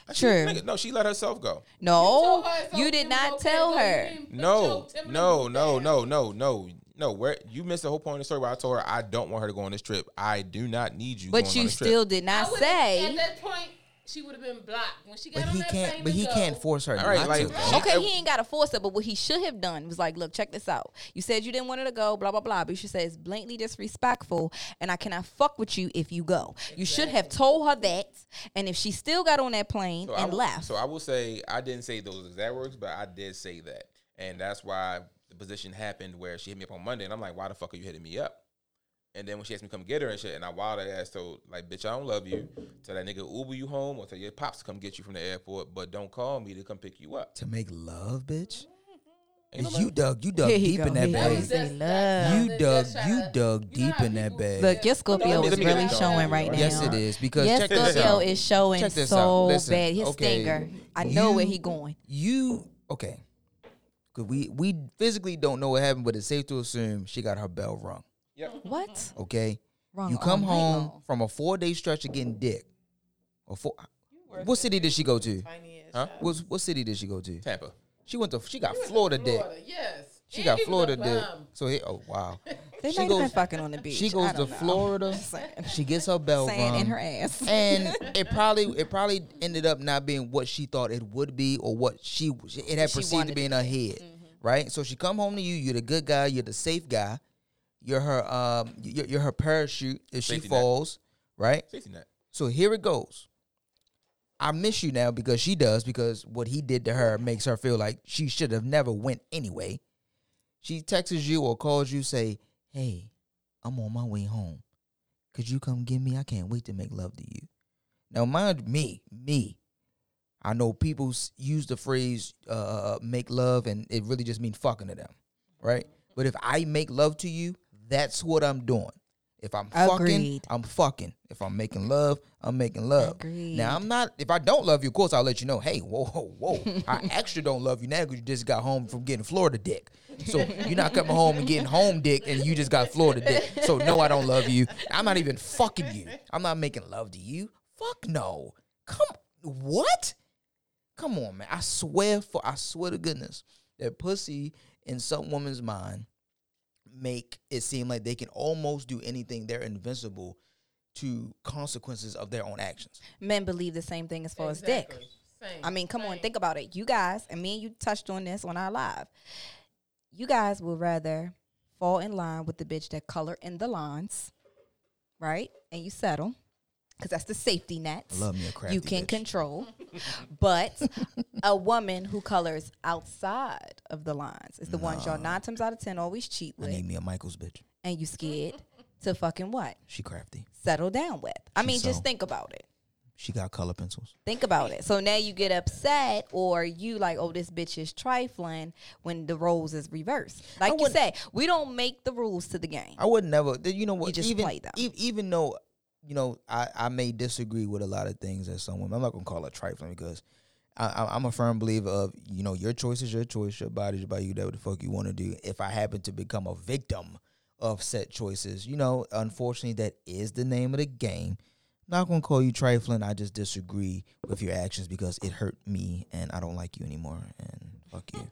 I, True. She, nigga, no, she let herself go. No, you, you did not tell her. No, no, no, no, no, no. No, where you missed the whole point of the story where I told her I don't want her to go on this trip. I do not need you but going you on this trip. But you still did not say. At that point. She would have been blocked when she got but on he that can't, But he go. Can't force her. All right, like, to. Okay, he ain't got to force her, but what he should have done was like, look, check this out. You said you didn't want her to go, blah, blah, blah. But she said it's blatantly disrespectful, and I cannot fuck with you if you go. Exactly. You should have told her that, and if she still got on that plane so and I, left. So I will say, I didn't say those exact words, but I did say that. And that's why the position happened where she hit me up on Monday, and I'm like, why the fuck are you hitting me up? And then when she asked me to come get her and shit, and I wild her ass, so like, bitch, I don't love you. Tell that nigga Uber you home, or tell your pops to come get you from the airport, but don't call me to come pick you up. To make love, bitch? Mm-hmm. You dug, you dug deep in that bag. You dug, you dug deep in that bag. Look, your Scorpio is really showing right now. Yes, it is. Because your Scorpio is showing so bad. His stinger. I know where he going. You, okay. Because we, we physically don't know what happened, but it's safe to assume she got her bell rung. Yep. What? Okay. Wrong. You come oh, home no. from a four-day stretch of getting dick. Or four. What city did she go to? Huh? What, what city did she go to? Tampa. She went to. She got she Florida, to Florida dick. Yes. She and got Florida dick. So he. Oh wow. They she goes fucking on the beach. She goes to know. Florida. She gets her bell rung in her ass, and it probably it probably ended up not being what she thought it would be, or what she it had she perceived to be in her head, mm-hmm. right? So she come home to you. You're the good guy. You're the safe guy. You're her, um, you're, you're her parachute if Safety she falls, net. Right? Safety net. So here it goes. I miss you now because she does, because what he did to her makes her feel like she should have never went anyway. She texts you or calls you, say, hey, I'm on my way home. Could you come get me? I can't wait to make love to you. Now, mind me, me. I know people use the phrase uh, make love, and it really just means fucking to them, right? But if I make love to you, that's what I'm doing. If I'm Agreed. fucking, I'm fucking. If I'm making love, I'm making love. Agreed. Now, I'm not, if I don't love you, of course, I'll let you know, hey, whoa, whoa, whoa. I extra don't love you now because you just got home from getting Florida dick. So you're not coming home and getting home dick and you just got Florida dick. So no, I don't love you. I'm not even fucking you. I'm not making love to you. Fuck no. Come, what? Come on, man. I swear for, I swear to goodness, that pussy in some woman's mind make it seem like they can almost do anything. They're invincible to consequences of their own actions. Men believe the same thing as far exactly. as dick. Same. I mean, come same. on, think about it. You guys, and me and you touched on this on our live. You guys would rather fall in line with the bitch that color in the lines, right? And you settle, because that's the safety net. I love me a crafty You can bitch. Control. But a woman who colors outside of the lines is the nah. ones y'all nine times out of ten always cheat with. I need me a Michaels bitch. And you scared to fucking what? She crafty. Settle down with. I she mean, so. Just think about it. She got color pencils. Think about it. So now you get upset, or you like, oh, this bitch is trifling, when the roles is reversed. Like you said, we don't make the rules to the game. I would never. You know what? You just even, play them. E- even though... You know, I, I may disagree with a lot of things that some women. I'm not going to call it trifling, because I, I, I'm a firm believer of, you know, your choice is your choice. Your body is your body. You do whatever the fuck you want to do. If I happen to become a victim of set choices. You know, unfortunately, that is the name of the game. Not gonna call you trifling. I just disagree with your actions because it hurt me, and I don't like you anymore. And fuck you.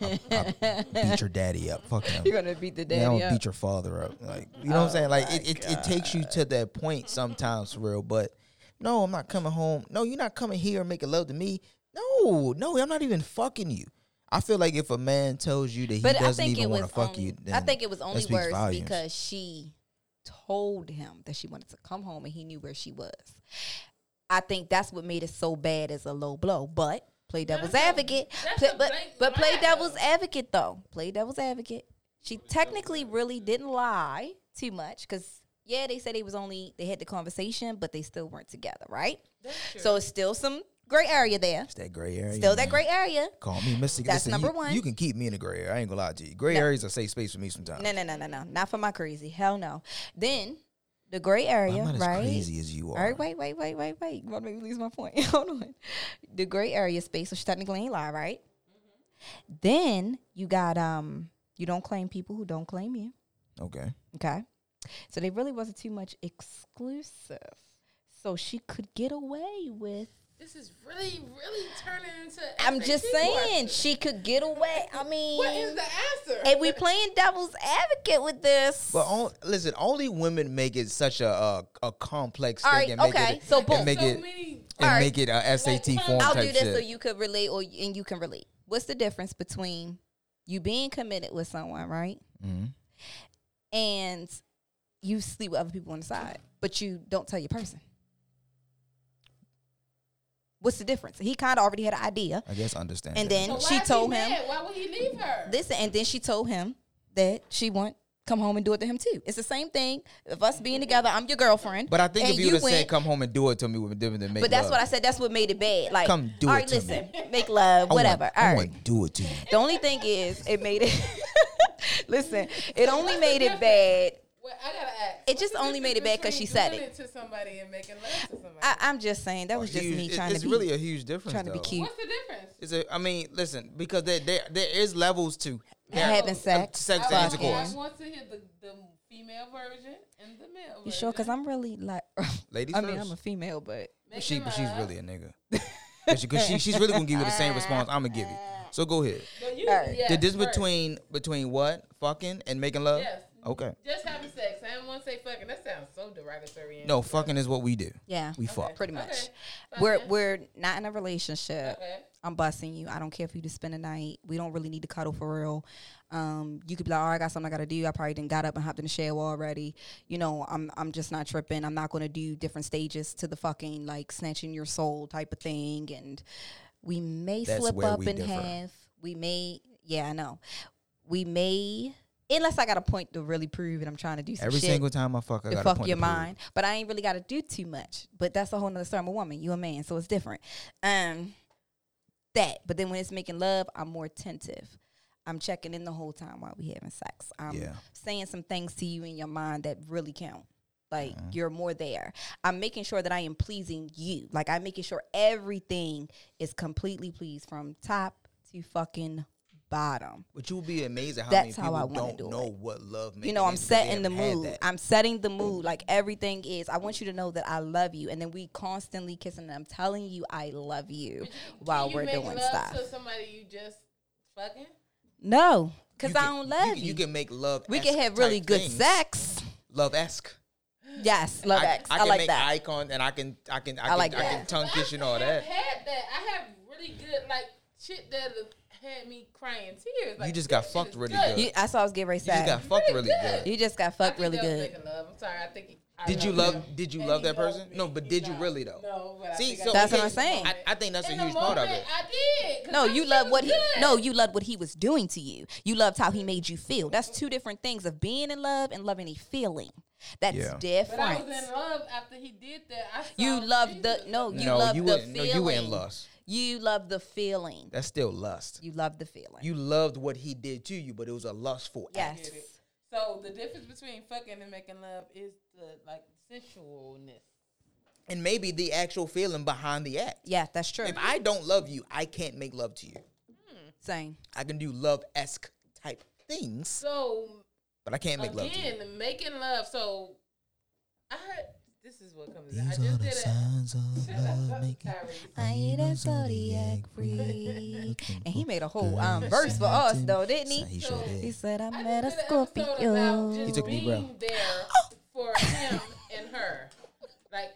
I, I, I beat your daddy up. Fuck him. You're gonna beat the daddy up. Don't beat your father up. Like, you know oh what I'm saying? Like, it, it, it takes you to that point sometimes, for real. But no, I'm not coming home. No, you're not coming here and making love to me. No, no, I'm not even fucking you. I feel like if a man tells you that he but doesn't even want to fuck only, you, then I think it was only worse volumes. Because she told him that she wanted to come home and he knew where she was. I think that's what made it so bad as a low blow. But play devil's that's advocate. A, play, but but play devil's advocate though. Play devil's advocate. She technically really didn't lie too much because yeah, they said they was only they had the conversation, but they still weren't together, right? So it's still some gray area there. It's that gray area. Still man. That gray area. Call me Mister That's Listen, number you, one. You can keep me in the gray area. I ain't gonna lie to you. Gray no. areas are safe space for me sometimes. No, no, no, no, no. Not for my crazy. Hell no. Then the gray area, well, I'm not right? As crazy as you are. All right, wait, wait, wait, wait, wait. You want to make me lose my point? Hold on. The gray area space, which technically ain't lie, right? Mm-hmm. Then you got um, you don't claim people who don't claim you. Okay. Okay. So they really wasn't too much exclusive. So she could get away with. This is really, really turning into... I'm just saying, watches. She could get away. I mean... What is the answer? And we playing devil's advocate with this. But on, listen, only women make it such a a, a complex all thing. Right, and okay, make it, so boom. And make so it, many, and right. make it a S A T like, form I'll type shit. I'll do this so you could relate or and you can relate. What's the difference between you being committed with someone, right? Mm-hmm. And you sleep with other people on the side, but you don't tell your person. What's the difference? He kind of already had an idea. I guess understand. And then so she told him. Mad? Why would he leave her? Listen, and then she told him that she want come home and do it to him too. It's the same thing of us being together. I'm your girlfriend. But I think if you would have said come home and do it to me, we would have been make But that's love. What I said. That's what made it bad. Like come do all right, it to listen, me. Make love, whatever. I want, all right, I want do it to you. The only thing is, it made it. Listen, it only What's made it bad. I gotta ask. It just only made it bad because she said it. To somebody and making love to somebody. I, I'm just saying that was just huge, me trying it's to. It's really a huge difference. Trying though. To be cute. What's the difference? Is it? I mean, listen, because there there, there is levels to having sex, sex and intercourse. I want to hear the, the female version and the male version. You sure? Because I'm really like, ladies. I mean, first. I'm a female, but Make she but she's really a nigga. Because she, she's really gonna give you the same response I'm gonna give you. So go ahead. You, right. yes, the difference between between what fucking and making love. Yes. Okay. Just having sex. I didn't want to say fucking. That sounds so derogatory. No, fucking is what we do. Yeah. We okay. fuck. Pretty much. Okay. We're we're not in a relationship. Okay. I'm busting you. I don't care if you just spend a night. We don't really need to cuddle for real. Um, you could be like, oh, I got something I got to do. I probably didn't got up and hopped in the shower already. You know, I'm I'm just not tripping. I'm not going to do different stages to the fucking, like, snatching your soul type of thing. And we may That's slip up and differ. have. We may. Yeah, I know. We may. Unless I got a point to really prove and I'm trying to do some Every shit. Every single time I fuck, I got fuck a point your to mind. Prove. But I ain't really got to do too much. But that's a whole nother story. I'm a woman. You a man. So it's different. Um, that. But then when it's making love, I'm more attentive. I'm checking in the whole time while we having sex. I'm yeah. saying some things to you in your mind that really count. Like, mm-hmm. you're more there. I'm making sure that I am pleasing you. Like, I'm making sure everything is completely pleased from top to fucking bottom. But you'll be amazed at how That's many how people don't do know it. What love makes. You know, I'm setting the mood. I'm setting the mood. Like, everything is, I want you to know that I love you. And then we constantly kissing and I'm telling you I love you but while you we're doing love stuff. So somebody you just fucking? No, because I don't love you. Can, you. you can make love. We can have really good things. Sex. Love-esque. Yes, love I, X. I, I like that. I can make icons and I can, I can, I, I can, like I can tongue kiss and all that. I had that. I have really good, like, shit that had me crying tears. Like, you just got fucked really good. good. You, I saw I was getting ready to say. You just got fucked really good. You just got fucked really good. I'm sorry. I think. He, I did you love? Him. Did you and love that person? Me. No, but did you not, really though? No. But See, I so that's what I'm saying. I, I think that's in a huge part of it. I did. No, you loved what good. he. No, you loved what he was doing to you. You loved how he made you feel. That's two different things of being in love and loving a feeling. That's yeah. different. But I was in love after he did that. I saw you loved the no. You no, loved you the feeling. No, you were in lust. You love the feeling. That's still lust. You love the feeling. You loved what he did to you, but it was a lustful yes. act. So the difference between fucking and making love is the, like, sensualness. And maybe the actual feeling behind the act. Yeah, that's true. If I don't love you, I can't make love to you. Hmm. Same. I can do love-esque type things. So... But I can't make Again, love to you. Again, making love. So I heard this is what comes. These out. I just did signs it. Of love making. I ain't a zodiac freak. And he made a whole um, verse for us though, didn't he? So he, sure did. He said, "I, I met a Scorpio." He took me bro. There for him and her. Like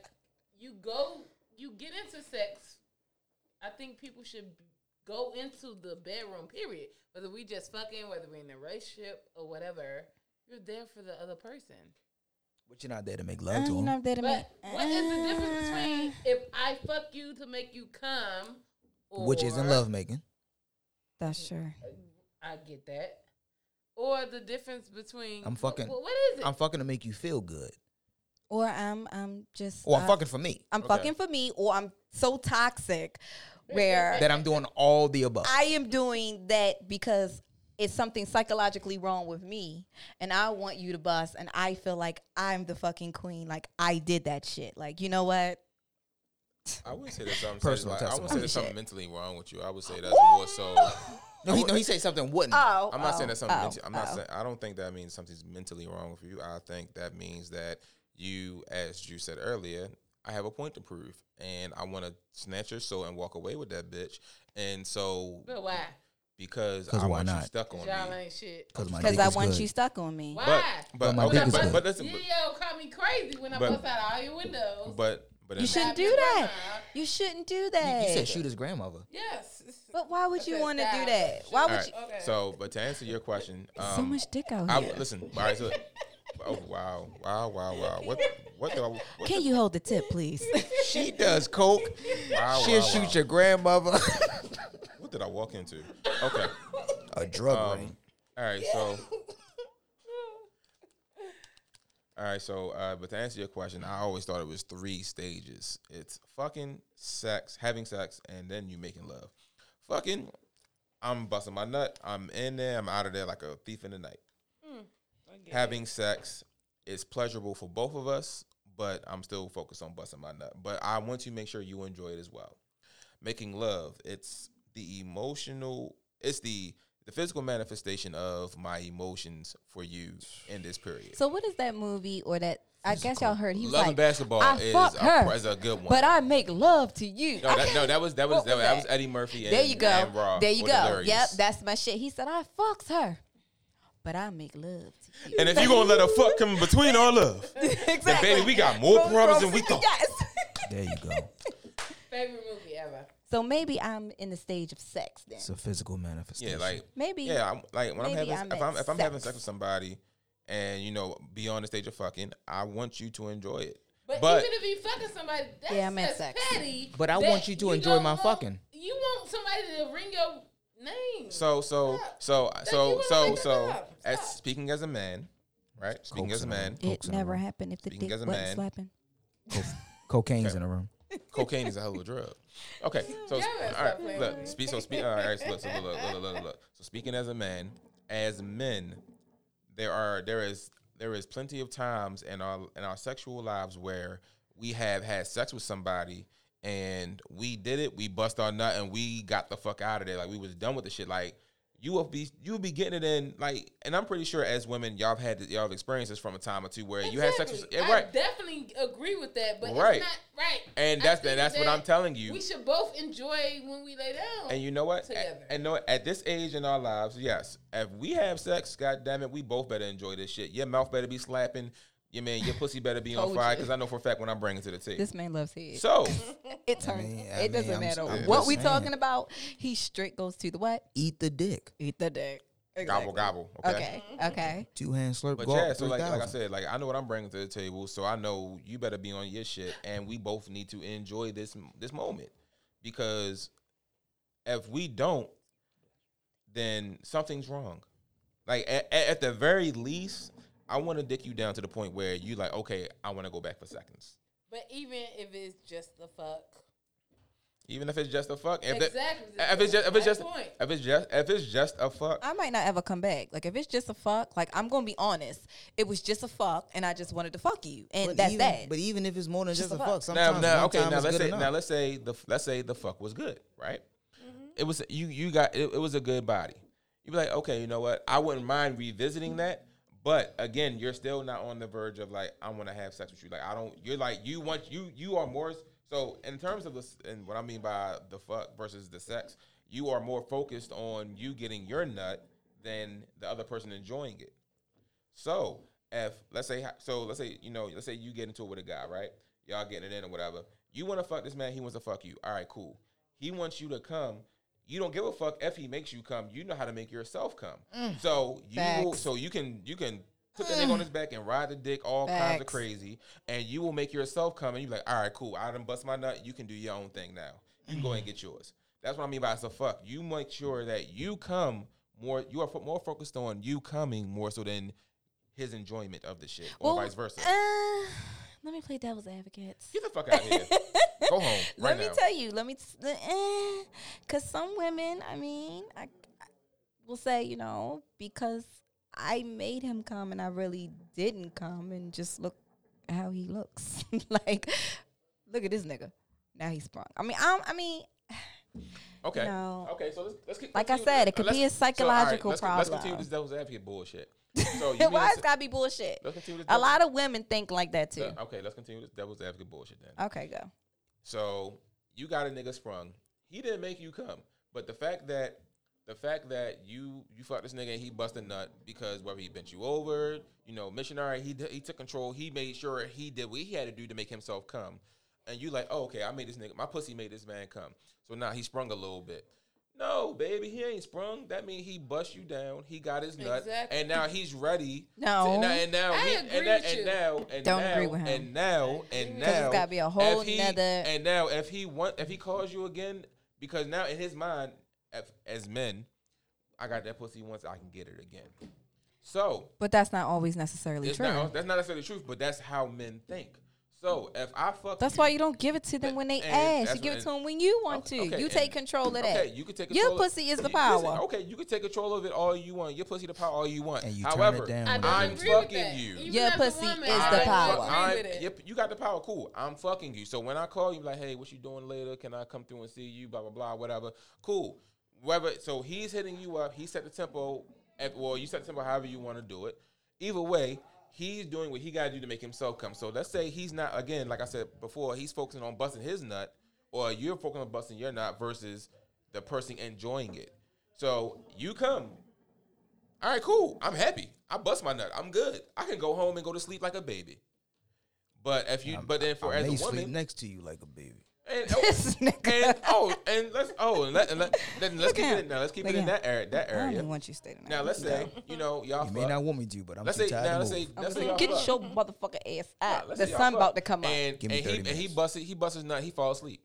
you go, you get into sex. I think people should go into the bedroom. Period. Whether we just fucking, whether we in a relationship or whatever. You're there for the other person. But you're not there to make love I'm to him. Not there to but make, what uh, is the difference between if I fuck you to make you come? Or which isn't love making. That's sure. I get that. Or the difference between... I'm fucking... What, what is it? I'm fucking to make you feel good. Or I'm I'm just... Or I'm, I'm fucking for me. I'm okay. fucking for me or I'm so toxic where... that I'm doing all the above. I am doing that because... it's something psychologically wrong with me, and I want you to bust, and I feel like I'm the fucking queen. Like, I did that shit. Like, you know what? I wouldn't say there's something, Personal like, I wouldn't say there's something mentally wrong with you. I would say that's Ooh. more so. No, he, no, he said something wouldn't. Oh, I'm not oh, saying that's something. Oh, menti- I'm not oh. saying. I don't think that means something's mentally wrong with you. I think that means that you, as Juice said earlier, I have a point to prove, and I want to snatch your soul and walk away with that bitch. And so, but why? Because I want not? you stuck on Y'all me. Because I want good. you stuck on me. Why? But, but, okay, but, but listen. You yo, call me crazy when but, I bust out all your windows. But, but You shouldn't do that. You shouldn't do that. You, you said shoot his grandmother. Yes. But why would you want to do that? Why would right. you? Okay. So, but to answer your question. Um, so much dick out I, here. Listen. All right, so, oh, wow. Wow, wow, wow. What? What do I, what Can the, you hold the tip, please? She does coke. Wow, She'll wow, shoot wow. your grandmother. Did I walk into? Okay. A drug um, ring. All right, so. All right, so, uh, but to answer your question, I always thought it was three stages. It's fucking, sex, having sex, and then you making love. Fucking, I'm busting my nut. I'm in there. I'm out of there like a thief in the night. Mm, having it. sex is pleasurable for both of us, but I'm still focused on busting my nut. But I want to make sure you enjoy it as well. Making love, it's the emotional, it's the, the physical manifestation of my emotions for you in this period. So what is that movie or that, I physical. guess y'all heard, he was Love like, and Basketball I is, fuck a, her, is a good one. But I make love to you. No, that, no, that was that was, that, was that was Eddie Murphy and There you go. And Rob there you go. Delirious. Yep, that's my shit. He said, I fucks her, but I make love to you. And if you going to let her fuck come in between our love, exactly. then baby, we got more problems than we thought. Yes. There you go. Favorite movie ever. So maybe I'm in the stage of sex then. It's a physical manifestation. Yeah, like maybe. Yeah, I'm, like when I'm having I'm if I'm if I'm sex. having sex with somebody, and you know, beyond the stage of fucking, I want you to enjoy it. But, but even if you fucking somebody, that's yeah, I'm at sex. petty. But I want you to you enjoy my want, fucking. You want somebody to ring your name. So so so Stop. so so so. As speaking as a man, right? Speaking Cokes as a man, it never happened if the dick wasn't slapping. Cocaine's in the room. Cocaine is a hell of a drug. Okay, so yeah, all right, look, look, speak. So speak. All right, so look, so look, look, look, look, look. So speaking as a man, as men, there are there is there is plenty of times in our in our sexual lives where we have had sex with somebody and we did it, we bust our nut, and we got the fuck out of there. Like we was done with the shit. Like you will be you will be getting it in. Like, and I'm pretty sure as women, y'all have had y'all have experiences from a time or two where exactly. you had sex with. Yeah, right. I definitely agree with that, but right. it's not right. And that's and that's that what I'm telling you. We should both enjoy when we lay down. And you know what? Together. At, and know at this age in our lives, yes, if we have sex, goddamn it, we both better enjoy this shit. Your mouth better be slapping. Yeah, man, your pussy better be on fire because I know for a fact when I'm bringing to the table. This man loves head. So it turns. I mean, I it doesn't mean, matter I'm, what I'm we saying. talking about. He straight goes to the what? Eat the dick. Eat the dick. Exactly. Gobble gobble. Okay. Okay. okay. Two hands slurp. But go yeah, so like, like I said, like I know what I'm bringing to the table, so I know you better be on your shit, and we both need to enjoy this this moment because if we don't, then something's wrong. Like at, at the very least. I want to dick you down to the point where you like, okay, I want to go back for seconds. But even if it's just the fuck, even if it's just a fuck, if exactly. That, if it's just if it's just if it's just if it's just a fuck, I might not ever come back. Like if it's just a fuck, like I'm gonna be honest, it was just a fuck, and I just wanted to fuck you, and but that's even, that. But even if it's more than just, just a fuck, fuck sometimes now, now, okay, now let's say enough. now let's say the let's say the fuck was good, right? Mm-hmm. It was you you got it, it was a good body. You be like, okay, you know what? I wouldn't mind revisiting that. But again, you're still not on the verge of like, I want to have sex with you. Like, I don't, you're like, you want, you, you are more. So in terms of this, and what I mean by the fuck versus the sex, you are more focused on you getting your nut than the other person enjoying it. So if let's say, so let's say, you know, let's say you get into it with a guy, right? Y'all getting it in or whatever. You want to fuck this man. He wants to fuck you. All right, cool. He wants you to come. You don't give a fuck if he makes you come. You know how to make yourself come. Mm. So you will, so you can you can put the mm. nigga on his back and ride the dick all Facts. kinds of crazy, and you will make yourself come. And you're like, all right, cool. I done bust my nut. You can do your own thing now. You can go and get yours. That's what I mean by it's a fuck. You make sure that you come more. You are fo- more focused on you coming more so than his enjoyment of the shit, or well, vice versa. Uh, let me play devil's advocate. Get the fuck out of here. Go home right Let me now. tell you. Let me, t- eh, cause some women, I mean, I, I will say, you know, because I made him come and I really didn't come, and just look how he looks. Like, look at this nigga. Now he's sprung. I mean, I'm, I mean, okay, you know, okay. So let's, let's keep, like let's I said, it could be a psychological so, all right, let's, problem. Let's continue this devil's advocate bullshit. So you why it's gotta be bullshit? A lot of women think like that too. Okay, let's continue this devil's advocate bullshit then. Okay, go. So you got a nigga sprung. He didn't make you come, but the fact that the fact that you you fucked this nigga and he busted nut because whether he bent you over, you know, missionary, he he took control. He made sure he did what he had to do to make himself come, and you like, oh, okay, I made this nigga, my pussy made this man come. So now he sprung a little bit. No, baby, he ain't sprung. That means he bust you down. He got his nut, exactly. and now he's ready. No, to, and now and now I he, agree and, with and, you. Now, and Don't now, agree with him. And now and now, it's got to be a whole he, nother. And now, if he want, if he calls you again, because now in his mind, if, as men, I got that pussy once, I can get it again. So, but that's not always necessarily true. Not, that's not necessarily true, but that's how men think. So if I fuck, that's you, why you don't give it to them when they ask. You give it to them when you want okay, to. Okay, you take control of that. Okay, you can take control. Your pussy is the power. Listen, okay, you can take control of it all you want. Your pussy the power all you want. And you However, turn it down I'm fucking you. Even Your pussy woman, is the power. I'm, I'm, I'm, you got the power. Cool. I'm fucking you. So when I call you, like, hey, what you doing later? Can I come through and see you? Blah blah blah. Whatever. Cool. Whatever. So he's hitting you up. He set the tempo. At, well, you set the tempo however you want to do it. Either way. He's doing what he got to do to make himself come. So let's say he's not, again, like I said before, he's focusing on busting his nut, or you're focusing on busting your nut versus the person enjoying it. So you come. All right, cool. I'm happy. I bust my nut. I'm good. I can go home and go to sleep like a baby. But if you, I'm, but then for I, I as may a woman, sleep next to you like a baby. And oh, this nigga. and oh, and let's oh, and let, and let, then let's Look keep out. it in now. Let's keep Look it in out. that area. That area. I don't want you to stay tonight. Now let's say no. you know y'all. You fuck. may not want me to, but I'm let's too say, tired now, to let's move. Say, let's say y'all get fuck. your motherfucking ass out. Nah, the sun about to come and, up. And, and he minutes. and he busted. He busts his nut. He falls asleep.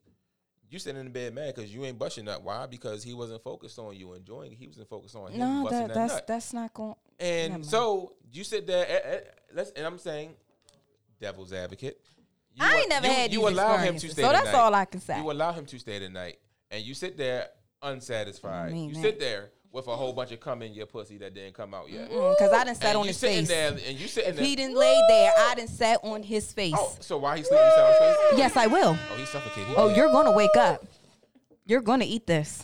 You sitting in the bed mad because you ain't busting nut. Why? Because he wasn't focused on you enjoying it. He wasn't focused on him no, busting that, that that's, nut. That's not going. And so you sit there. Let's and I'm saying, devil's advocate. You I ain't never you, had you these allow him to stay so that's night. all I can say. You allow him to stay tonight, and you sit there unsatisfied. I mean, you man. sit there with a whole bunch of cum in your pussy that didn't come out yet. Because mm-hmm, I done sat and on his face. There, and you sitting there. He didn't lay there. I done sat on his face. Oh, so why he sleeping on his face? Yes, I will. Oh, he's suffocating. He oh, dead. You're gonna wake up. You're gonna eat this.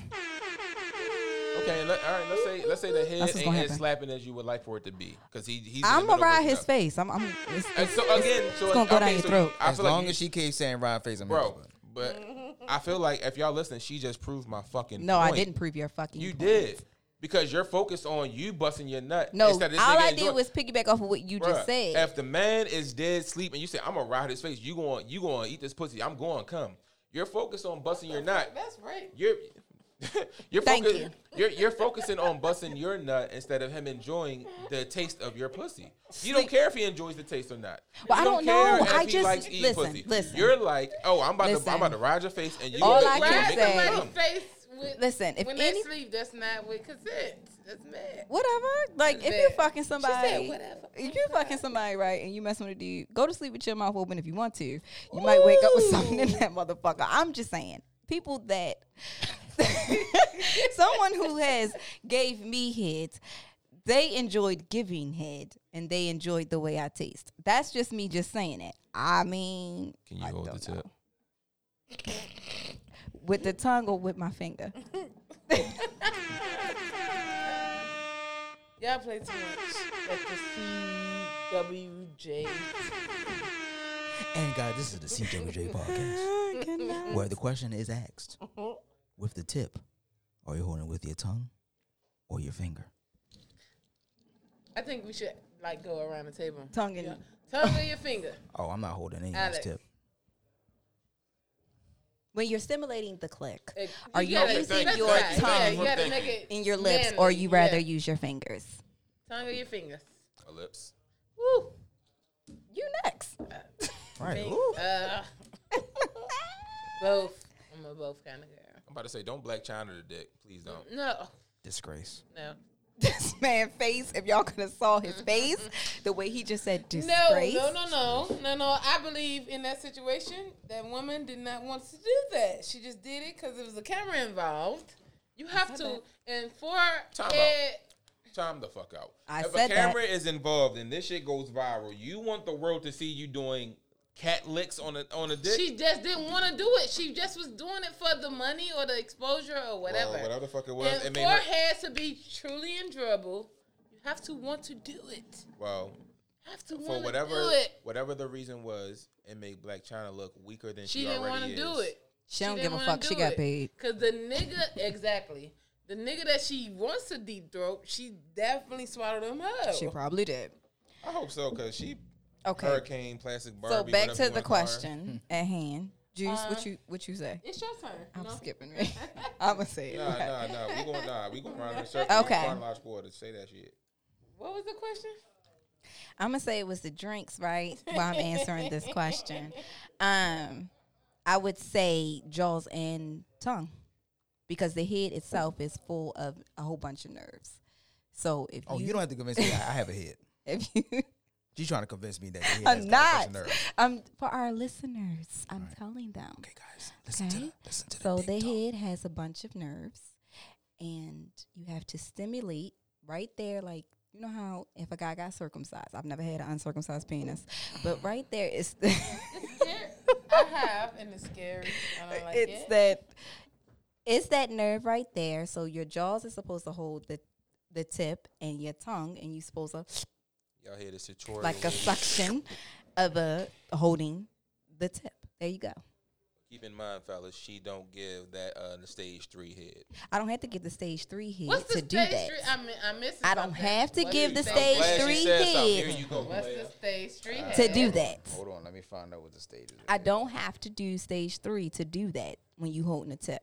Okay, let, all right. Let's say let's say the head ain't as happen. slapping as you would like for it to be, because he he's. I'm gonna ride his up. face. I'm. I'm it's, and so again, it's, so it's gonna go okay, down your so throat. As long like as she keeps saying ride face, I'm bro. But I feel like if y'all listen, she just proved my fucking. No, point. I didn't prove your fucking. You point. did, because you're focused on you busting your nut. No, instead of this all I enjoying. did was piggyback off of what you Bruh, just said. If the man is dead sleeping, you say I'm gonna ride his face. You going you gonna eat this pussy? I'm going to come. You're focused on busting your nut. That's right. You're. you're, focus, you. you're, you're focusing on busting your nut instead of him enjoying the taste of your pussy. You don't care if he enjoys the taste or not. Well, you I don't, don't know. Care I just likes eating listen, pussy. listen. You're like, oh, I'm about listen. to, I'm about to ride your face, and you all gonna, I you can say. Somebody's face with, listen, if when any, they sleep, that's not with consent. That's mad. Whatever. Like that's if you fucking somebody, she said whatever. If you fucking somebody right, and you messing with a dude, go to sleep with your mouth open if you want to. You Ooh. might wake up with something in that motherfucker. I'm just saying, people that. Someone who has gave me head, they enjoyed giving head, and they enjoyed the way I taste. That's just me just saying it. I mean, can you I hold the tip know. with the tongue or with my finger? Y'all play too much. Like the C W J. And guys, this is the C W J podcast, where the question is asked with the tip. Are you holding it with your tongue or your finger? I think we should like go around the table. Tongue in yeah. tongue in your finger. Oh, I'm not holding anyone's tip. When you're stimulating the click, it, are you, you using your right. tongue yeah, you you in your lips, manly, or you rather yeah. use your fingers? Tongue or your fingers? Or lips. Woo! You next. Uh, right. Uh, both. I'm a both kind of girl. I'm about to say, don't Black China the dick. Please don't. No. Disgrace. No. This man face, if y'all could have saw his face, mm-hmm. the way he just said disgrace. No, no, no, no. No, no. I believe in that situation, that woman did not want to do that. She just did it because it was a camera involved. You have I to, and for time it. Out. Time the fuck out. I if said a camera that. Is involved and this shit goes viral, you want the world to see you doing cat licks on a, on a dick? She just didn't want to do it. She just was doing it for the money or the exposure or whatever. Well, whatever the fuck it was. And it for her not... to be truly enjoyable, you have to want to do it. Well, you have to want to do it. Whatever the reason was, it made Black China look weaker than she, she already is. She didn't want to do it. She, she don't give a fuck. Do she got it. Paid. Because the nigga, exactly. The nigga that she wants to deep throat, she definitely swallowed him up. She probably did. I hope so, because she... Okay. Hurricane, plastic Barbie. So back to the question are. At hand. Juice, uh, what you what you say? It's your turn. I'm no. skipping it. I'm gonna say it. Nah, right. nah, nah. We going nah. We going around in circles. Okay. Chronological order. Say that shit. What was the question? I'm gonna say it was the drinks, right? While I'm answering this question, um, I would say jaws and tongue, because the head itself is full of a whole bunch of nerves. So if oh, you, you don't have to convince me. I have a head. If you. She's trying to convince me that he I'm not. Um, for our listeners, I'm right. telling them. Okay, guys, listen okay? to the, listen to so the So the head has a bunch of nerves, and you have to stimulate right there. Like you know how if a guy got circumcised, I've never had an uncircumcised penis, but right there is. The it's scary. I have, and it's scary. I don't like it's it. It's that. It's that nerve right there. So your jaws is supposed to hold the the tip, and your tongue, and you're supposed to. Y'all hear this tutorial? Like a suction of a holding the tip. There you go. Keep in mind, fellas, she don't give that uh, the stage three head. I don't have to give the stage three head What's to the do stage that. Three? I mean, I miss. I don't something. Have to What's give the stage three head. Here you go. What's the stage three head? To do that. Hold on, let me find out what the stage is. I don't have to do stage three to do that when you holding the tip.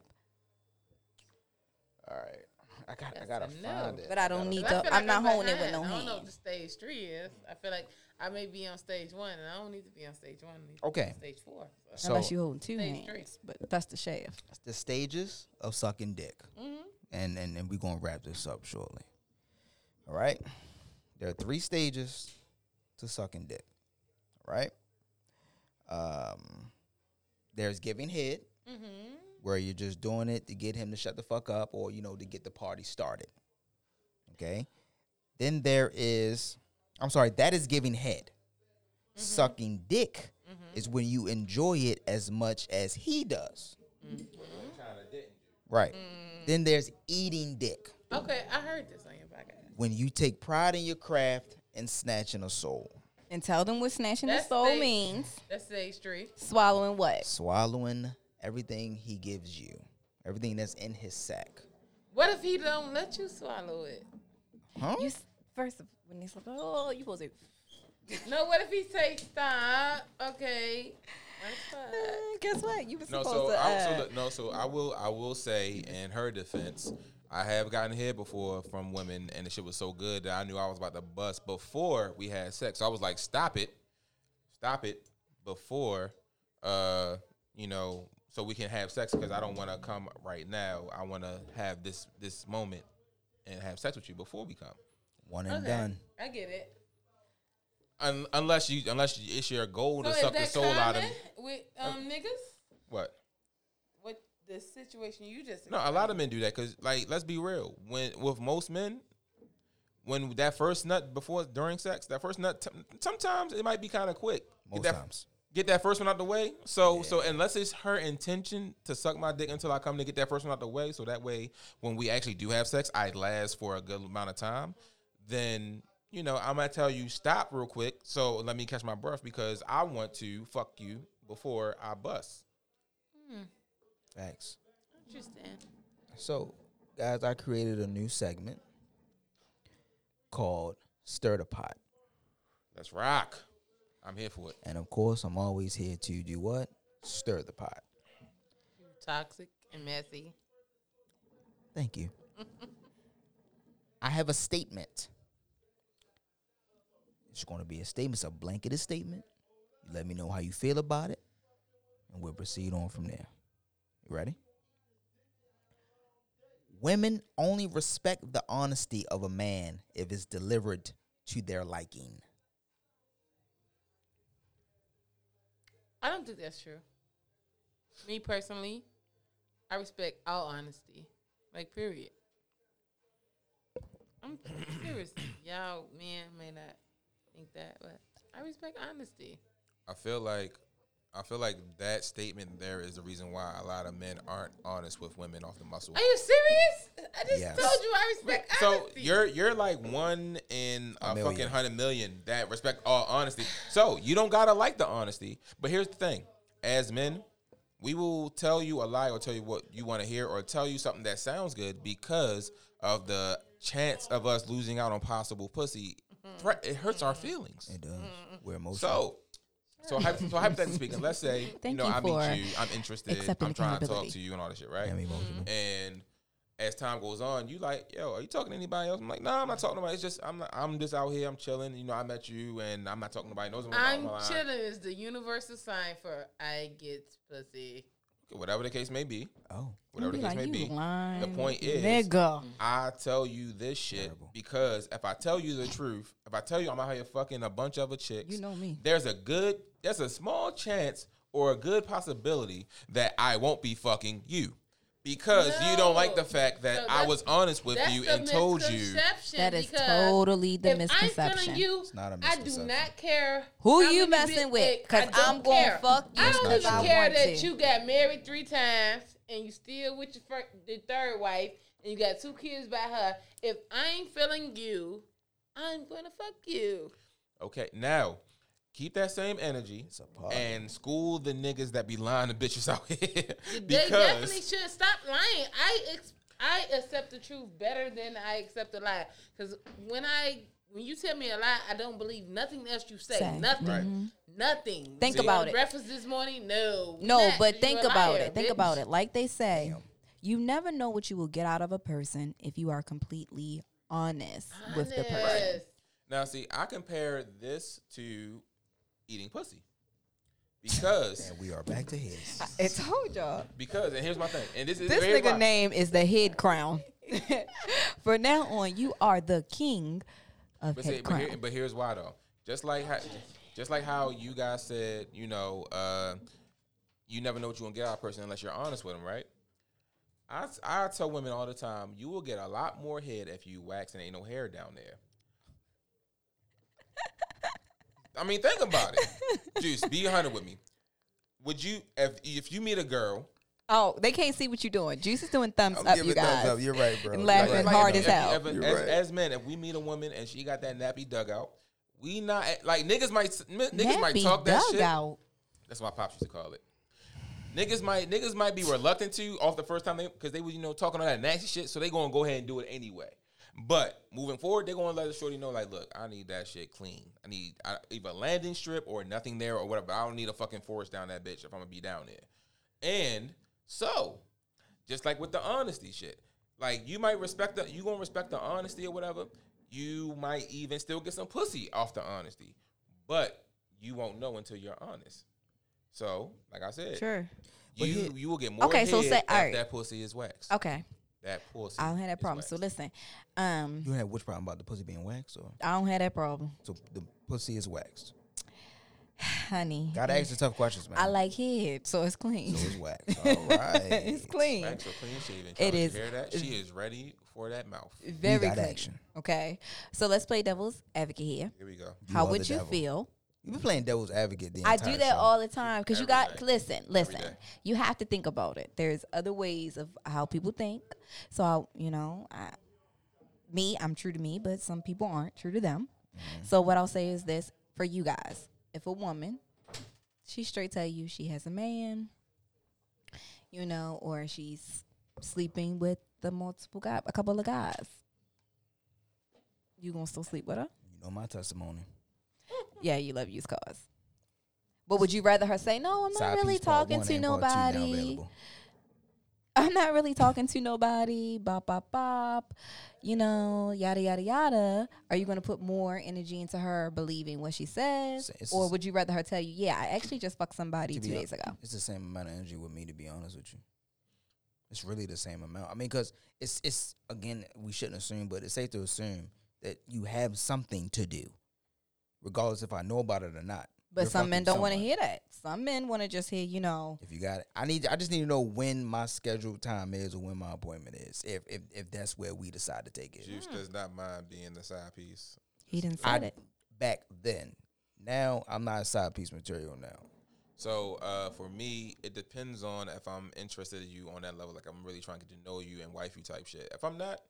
All right. I got, I gotta find it. But I don't I need to. Like I'm not holding it with no hand. I don't know what the stage three is. I feel like I may be on stage one, and I don't need to be on stage one. I need okay. To be on stage four. So. Unless you're holding two stage hands. Three. But that's the shaft. That's the stages of sucking dick. Mm-hmm. And, and and we're going to wrap this up shortly. All right? There are three stages to sucking dick. All right? Um, there's giving head. Mm-hmm. Where you're just doing it to get him to shut the fuck up or, you know, to get the party started. Okay? Then there is, I'm sorry, that is giving head. Mm-hmm. Sucking dick mm-hmm. is when you enjoy it as much as he does. Mm-hmm. Right. Mm-hmm. Then there's eating dick. Okay, I heard this on your podcast. When you take pride in your craft and snatching a soul. And tell them what snatching that's a soul stage, means. That's stage three. Swallowing what? Swallowing everything he gives you, everything that's in his sack. What if he don't let you swallow it? Huh? You, first of all, when he's like, oh, you supposed to. No, what if he say, stop, okay. Uh, guess what? You were supposed no, so to. I, uh, so the, no, so I will, I will say, in her defense, I have gotten head before from women, and the shit was so good that I knew I was about to bust before we had sex. So I was like, stop it. Stop it before, uh, you know, so we can have sex because I don't want to come right now. I want to have this this moment and have sex with you before we come. One and okay. done. I get it. Un- unless you unless you, it's your goal so to suck the soul out of with um uh, niggas. What? What the situation you just explained. No, a lot of men do that because like let's be real. When with most men, when that first nut before during sex, that first nut t- sometimes it might be kind of quick. Most that, times. Get that first one out the way. So, yeah. so unless it's her intention to suck my dick until I come to get that first one out the way, so that way when we actually do have sex, I last for a good amount of time. then, you know, I'm going to tell you, stop real quick. So let me catch my breath because I want to fuck you before I bust. Hmm. Thanks. Interesting. So, guys, I created a new segment called Stir the Pot. Let's rock. I'm here for it. And, of course, I'm always here to do what? Stir the pot. Toxic and messy. Thank you. I have a statement. It's going to be a statement. It's a blanketed statement. You let me know how you feel about it, and we'll proceed on from there. You ready? Women only respect the honesty of a man if it's delivered to their liking. I don't think that's true. Me personally, I respect all honesty. Like, period. I'm serious. Y'all men may not think that, but I respect honesty. I feel like I feel like that statement there is the reason why a lot of men aren't honest with women off the muscle. Are you serious? I just yes. told you I respect so honesty. So you're you're like one in a, a fucking hundred million that respect all honesty. So you don't gotta like the honesty. But here's the thing. As men, we will tell you a lie or tell you what you want to hear or tell you something that sounds good because of the chance of us losing out on possible pussy. It hurts our feelings. It does. We're emotional. So So, so hypothetically speaking, let's say, Thank you know, you I meet you, I'm interested, I'm trying to talk to you and all this shit, right? Yeah, mm-hmm. And as time goes on, you like, yo, are you talking to anybody else? I'm like, no, nah, I'm not talking to nobody. It's just, I'm not, I'm just out here, I'm chilling. You know, I met you, and I'm not talking to nobody. No, I'm chilling is the universal sign for I get pussy. Okay, whatever the case may be. Oh. Whatever the like case may be. Lying. The point is, nigga. I tell you this shit Terrible. Because if I tell you the truth, if I tell you I'm out here fucking a bunch of other chicks, you know me. There's a good, there's a small chance or a good possibility that I won't be fucking you because no. you don't like the fact that so I was honest with you and told you. That is totally the if misconception. I'm you, it's not a misconception. I do not care who you messing with because I'm going to fuck you. I don't even care that you got married three times. And you still with your first, the third wife, and you got two kids by her. If I ain't feeling you, I'm gonna fuck you. Okay, now keep that same energy and school the niggas that be lying to bitches out here. Because they definitely should stop lying. I ex- I accept the truth better than I accept a lie. Because when I when you tell me a lie, I don't believe nothing else you say. Same. Nothing. Mm-hmm. Nothing. Think See, about it. Breakfast this morning? No. No, not. But you think about liar, it. Bitch. Think about it. Like they say, Damn. You never know what you will get out of a person if you are completely honest, honest. With the person. Now, see, I compare this to eating pussy. Because and we are back to his. I, I told y'all. Because, and here's my thing. And this is this nigga wild. Name is the head crown. For now on, you are the king of but head see, crown. But, here, but here's why, though. Just like how... Just like how you guys said, you know, uh, you never know what you're going to get out of a person unless you're honest with them, right? I, I tell women all the time, you will get a lot more head if you wax and ain't no hair down there. I mean, think about it. Juice, be one hundred with me. Would you, if if you meet a girl. Oh, they can't see what you're doing. Juice is doing thumbs I'm up, you guys. Thumbs up. You're right, bro. Laughing right. hard if, as hell. If, if, if, as, right. as men, if we meet a woman and she got that nappy dugout, we not like niggas might niggas Nappy might talk that shit. Out. That's what my pops used to call it. Niggas might niggas might be reluctant to off the first time they because they was you know talking all that nasty shit, so they gonna go ahead and do it anyway. But moving forward, they're gonna let the shorty know like, look, I need that shit clean. I need I, either a landing strip or nothing there or whatever. I don't need a fucking forest down that bitch if I'm gonna be down there. And so, just like with the honesty shit, like you might respect the you gonna respect the honesty or whatever. You might even still get some pussy off the honesty, but you won't know until you're honest. So, like I said, sure, you well, you will get more. Okay, so say all right, that pussy is waxed. Okay, that pussy. I don't have that problem. Waxed. So listen, um, you have which problem about the pussy being waxed? Or I don't have that problem. So the pussy is waxed. Honey, gotta ask the tough questions, man. I like head, so it's clean. So it's waxed. All right, it's clean. Waxed or clean shaven. It is. Hear that? She is ready. For that mouth. Very got action. Okay. So let's play devil's advocate here. Here we go. You How would you devil. Feel? You've been playing devil's advocate the I entire I do that show. All the time because you got, day. listen, listen. You have to think about it. There's other ways of how people think. So, I, you know, I, me, I'm true to me, but some people aren't true to them. Mm-hmm. So what I'll say is this for you guys. If a woman, she straight tell you she has a man, you know, or she's sleeping with the multiple guy, a couple of guys, you gonna still sleep with her? You know my testimony. Yeah, you love used cars. But would you rather her say, no, I'm not really talking to nobody. I'm not really talking to nobody. Bop, bop, bop. You know, yada, yada, yada. Are you going to put more energy into her believing what she says? It's or would you rather her tell you, yeah, I actually just fucked somebody two days ago? It's the same amount of energy with me, to be honest with you. It's really the same amount. I mean, because it's, it's, again, we shouldn't assume, but it's safe to assume that you have something to do, regardless if I know about it or not. But You're some men don't want to hear that. Some men want to just hear, you know. If you got it. I need. I just need to know when my scheduled time is or when my appointment is, if if, if that's where we decide to take it. Juice mm. does not mind being the side piece. He didn't say it. Back then. Now, I'm not side piece material now. So, uh, for me, it depends on if I'm interested in you on that level. Like, I'm really trying to get to know you and wifey type shit. If I'm not,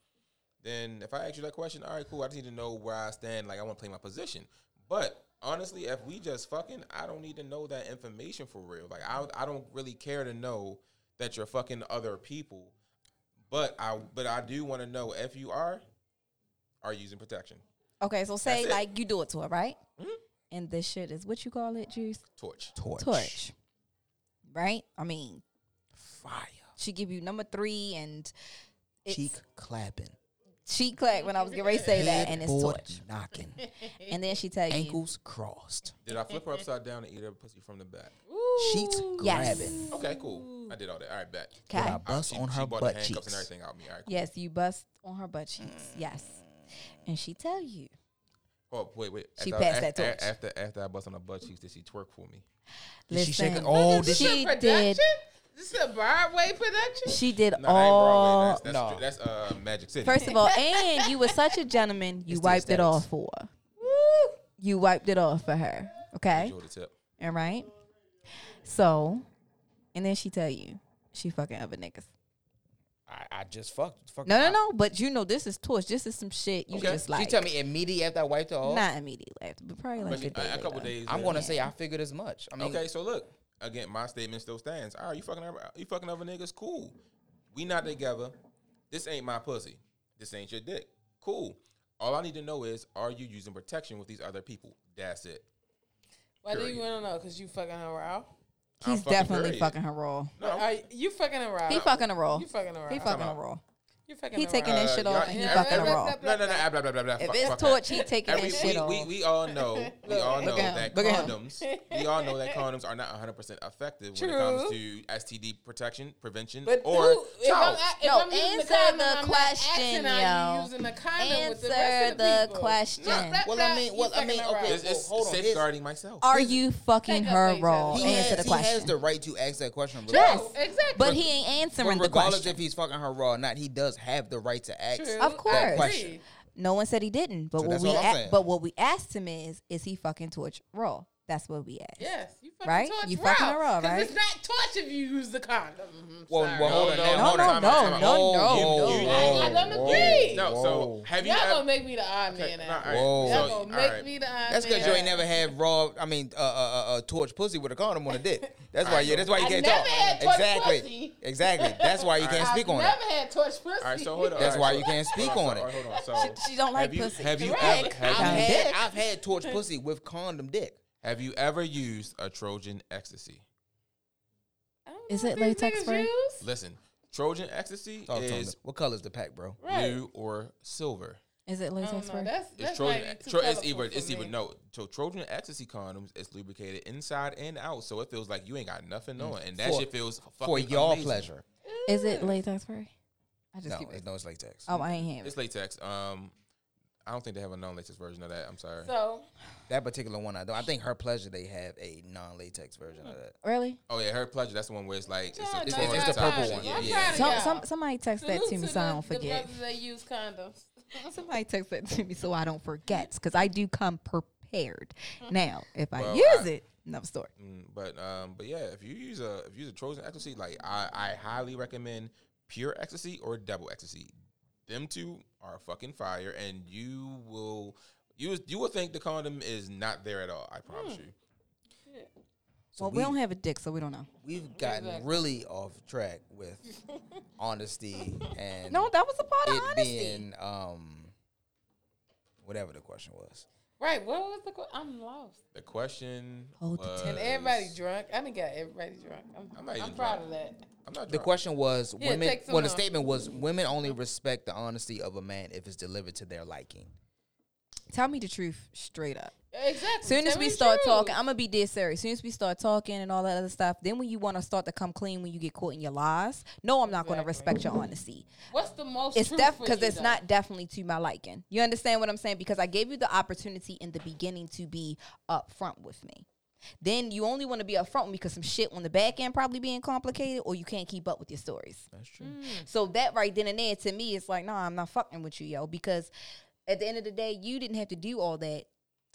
then if I ask you that question, all right, cool. I just need to know where I stand. Like, I want to play my position. But honestly, if we just fucking, I don't need to know that information for real. Like, I I don't really care to know that you're fucking other people. But I but I do want to know if you are, are using protection. Okay, so say, like, you do it to her, right? Mm-hmm. And this shit is, what you call it, Juice? Torch. Torch. Torch. Right? I mean. Fire. She give you number three and. Cheek clapping. She clacked when I was getting ready to say that, and it's torch knocking. And then she tell you ankles crossed. Did I flip her upside down and eat her pussy from the back? Ooh, sheets yes. grabbing. Okay, cool. I did all that. All right, back. Okay. I bust I, she, on her butt cheeks. And everything out me. All right, cool. Yes, you bust on her butt cheeks. Yes, and she tell you. Oh wait, wait. She after, passed I, that torch. After after I bust on her butt cheeks, did she twerk for me? Did Listen, she shake it? Oh, did she did. This is a Broadway production? She did no, all... That ain't Broadway. That's, that's, no. that's uh, Magic City. First of all, and you were such a gentleman, you it's wiped it off for her. Woo! You wiped it off for her, okay? Enjoy the tip. All right? So, and then she tell you, she fucking other niggas. I, I just fucked. Fuck no, no, no, but you know this is torch. This is some shit you okay. just like. She tell me immediately after I wiped her off? Not immediately after, but probably like but a, day a couple later. days later. I'm going to yeah. say I figured as much. I mean, okay, so look. Again, my statement still stands. All right, you fucking you fucking other niggas, cool. We not together. This ain't my pussy. This ain't your dick. Cool. All I need to know is, are you using protection with these other people? That's it. Why period. do you want to know? Because you fucking her raw? He's fucking definitely period. fucking her raw. No, are you, you fucking her raw. He fucking her raw. You fucking her raw. He fucking her raw. He taking uh, this shit off and he fucking a roll. No, no, no, blah, blah, blah, blah. If fuck, it's fuck torch, that. he taking Every, this shit we, off. We, we all know, we all know that condoms, we all know that condoms are not one hundred percent effective True. when it comes to S T D protection, prevention, but or who, child. If I'm, if no, I'm answer the, condom, the question, yo. Using the condom answer with the, rest of the, the question. No, well, I mean, well, I mean, okay, it's safeguarding myself. Are you fucking her raw? Answer the question. He has the right to ask that question. Yes, exactly. But he ain't answering the question. Regardless if he's fucking her raw or not, he does have the right to ask True. Of course that question. No one said he didn't, but so what we a- but what we asked him is is he fucking torch raw? That's what we asked. Yes, you fucking right? torch you raw. Fucking raw, right? It's not torch if you use the condom. Mm-hmm. Well, well, hold on, no, hold on, no, no, no, no, no, I don't agree. No, so have you? Y'all gonna make me the odd man. Y'all gonna make me the odd man. That's because you ain't never had raw. I mean, uh, uh, uh, torch pussy with a condom on a dick. That's why. Yeah, that's why you can't talk. Exactly, exactly. That's why you can't speak on it. Never had torch pussy. All right, so hold on. That's why you can't speak on it. She don't like pussy. Have you ever? I've had torch pussy with condom dick. Have you ever used a Trojan ecstasy? Is it latex free? Listen, Trojan ecstasy Talk is... What color is the pack, bro? Right. Blue or silver. Is it latex free? That's, that's it's Trojan. Tro- it's either, it's either, no. So Trojan ecstasy condoms, it's lubricated inside and out, so it feels like you ain't got nothing mm. on, and that for, shit feels fucking For y'all amazing. Pleasure. Is it latex free? I just no, keep it. No, it's latex. Oh, I ain't having it. It's latex. Um... I don't think they have a non-latex version of that. I'm sorry. So that particular one, I don't. I think Her Pleasure, they have a non-latex version of that. Really? Oh yeah, Her Pleasure. That's the one where it's like it's, yeah, a, it's, no, it's, it's the purple one. one. Yeah, yeah. Some, some, somebody text that to me so I don't forget. The brothers that use condoms. Somebody text that to me so I don't forget, because I do come prepared. Now, if I well, use I, it, another story. But um, but yeah, if you use a if you use a Trojan ecstasy, like I, I highly recommend pure ecstasy or double ecstasy. them two are fucking fire, and you will you you will think the condom is not there at all. I promise mm. you. Yeah. So well, we, we don't have a dick, so we don't know. We've gotten exactly. really off track with honesty and no, that was a part it of honesty. Being, um, whatever the question was. Right. What was the question? I'm lost. The question. Hold was, and everybody drunk. I done got everybody drunk. I'm, I'm, not even I'm proud drunk. of that. I'm not drunk. The question was yeah, women. Well, on. the statement was women only respect the honesty of a man if it's delivered to their liking. Tell me the truth straight up. Exactly. Soon as Tell we start truth. talking, I'm gonna be dead serious. Soon as we start talking and all that other stuff, then when you want to start to come clean when you get caught in your lies, no, I'm not exactly. gonna respect your honesty. What's the most? It's def because it's though? not definitely to my liking. You understand what I'm saying? Because I gave you the opportunity in the beginning to be upfront with me. Then you only want to be upfront with me because some shit on the back end probably being complicated, or you can't keep up with your stories. That's true. Mm. So that right then and there, to me, it's like, nah, I'm not fucking with you, yo, because at the end of the day, you didn't have to do all that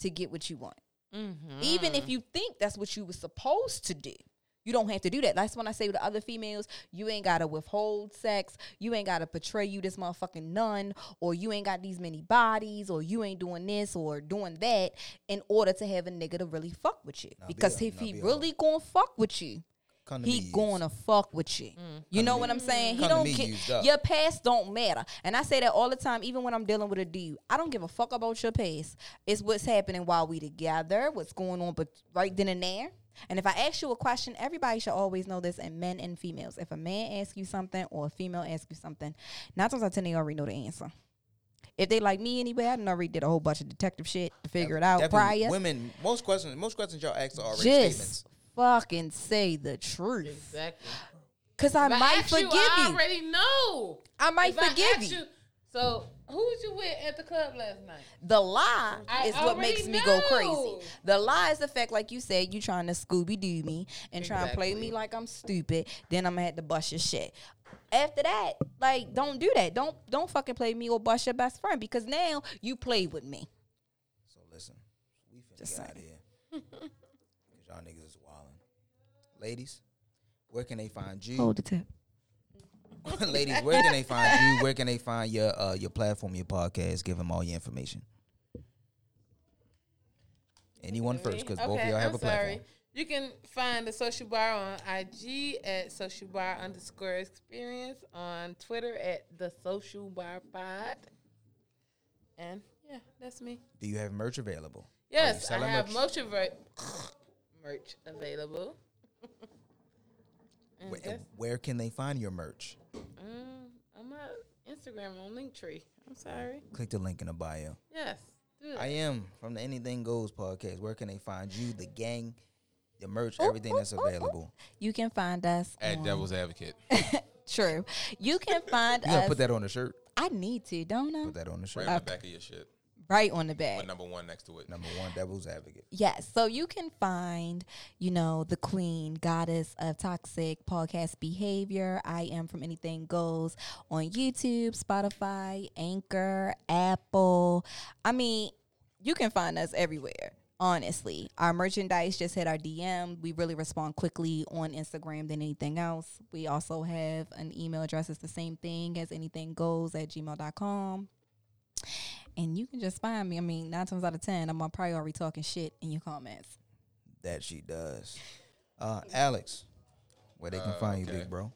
to get what you want. Mm-hmm. Even if you think that's what you were supposed to do, you don't have to do that. That's when I say to other females, you ain't got to withhold sex. You ain't got to portray you this motherfucking nun, or you ain't got these many bodies, or you ain't doing this or doing that in order to have a nigga to really fuck with you. Not because be if be he really going to fuck with you, he going to fuck with you. Mm. You know what I'm saying? He don't care. Your past don't matter. And I say that all the time, even when I'm dealing with a dude. I don't give a fuck about your past. It's what's happening while we together, what's going on but right then and there. And if I ask you a question, everybody should always know this, and men and females. If a man asks you something or a female asks you something, nine times out of ten, they already know the answer. If they like me anyway, I done already did a whole bunch of detective shit to figure yeah, it out prior. Women, most questions, most questions y'all ask are already Just, statements. Fucking say the truth. Exactly. Because I might forgive you. I already know. I might forgive you. So, who was you with at the club last night? The lie is what makes me go crazy. The lie is the fact, like you said, you trying to Scooby-Doo me and trying to play me like I'm stupid. Then I'm going to have to bust your shit. After that, like, don't do that. Don't, don't fucking play me or bust your best friend, because now you played with me. So, listen. We finna get out of here. Y'all niggas is wildin'. Ladies, where can they find you? Hold the tip. Ladies, where can they find you? Where can they find your uh, your platform, your podcast? Give them all your information. Anyone first, because okay, both of y'all have I'm a platform. Sorry. You can find The Social Wire on I G at Social Wire underscore experience, on Twitter at The Social Wire Pod. And yeah, that's me. Do you have merch available? Yes, I have merch available. Merch available. Where, where can they find your merch? Um, on my Instagram, on Linktree. I'm sorry. Click the link in the bio. Yes. Do that. I am from the Anything Goes podcast. Where can they find you, the gang, the merch, ooh, everything ooh, that's available? Ooh, ooh. You can find us at on... Devil's Advocate. True. You can find you us. You gonna put that on the shirt? I need to, don't I? Put that on the shirt. Right on okay. the back of your shirt. Right on the back. With number one next to it. Number one, Devil's Advocate. Yes. So you can find, you know, the queen, goddess of toxic podcast behavior. I am from Anything Goes on YouTube, Spotify, Anchor, Apple. I mean, you can find us everywhere. Honestly, our merchandise just hit our D M. We really respond quickly on Instagram than anything else. We also have an email address. It's the same thing as anything goes at gmail dot com. And you can just find me. I mean, nine times out of ten, I'm probably already talking shit in your comments. That she does. Uh, Alex, where they can uh, find okay. you, big bro?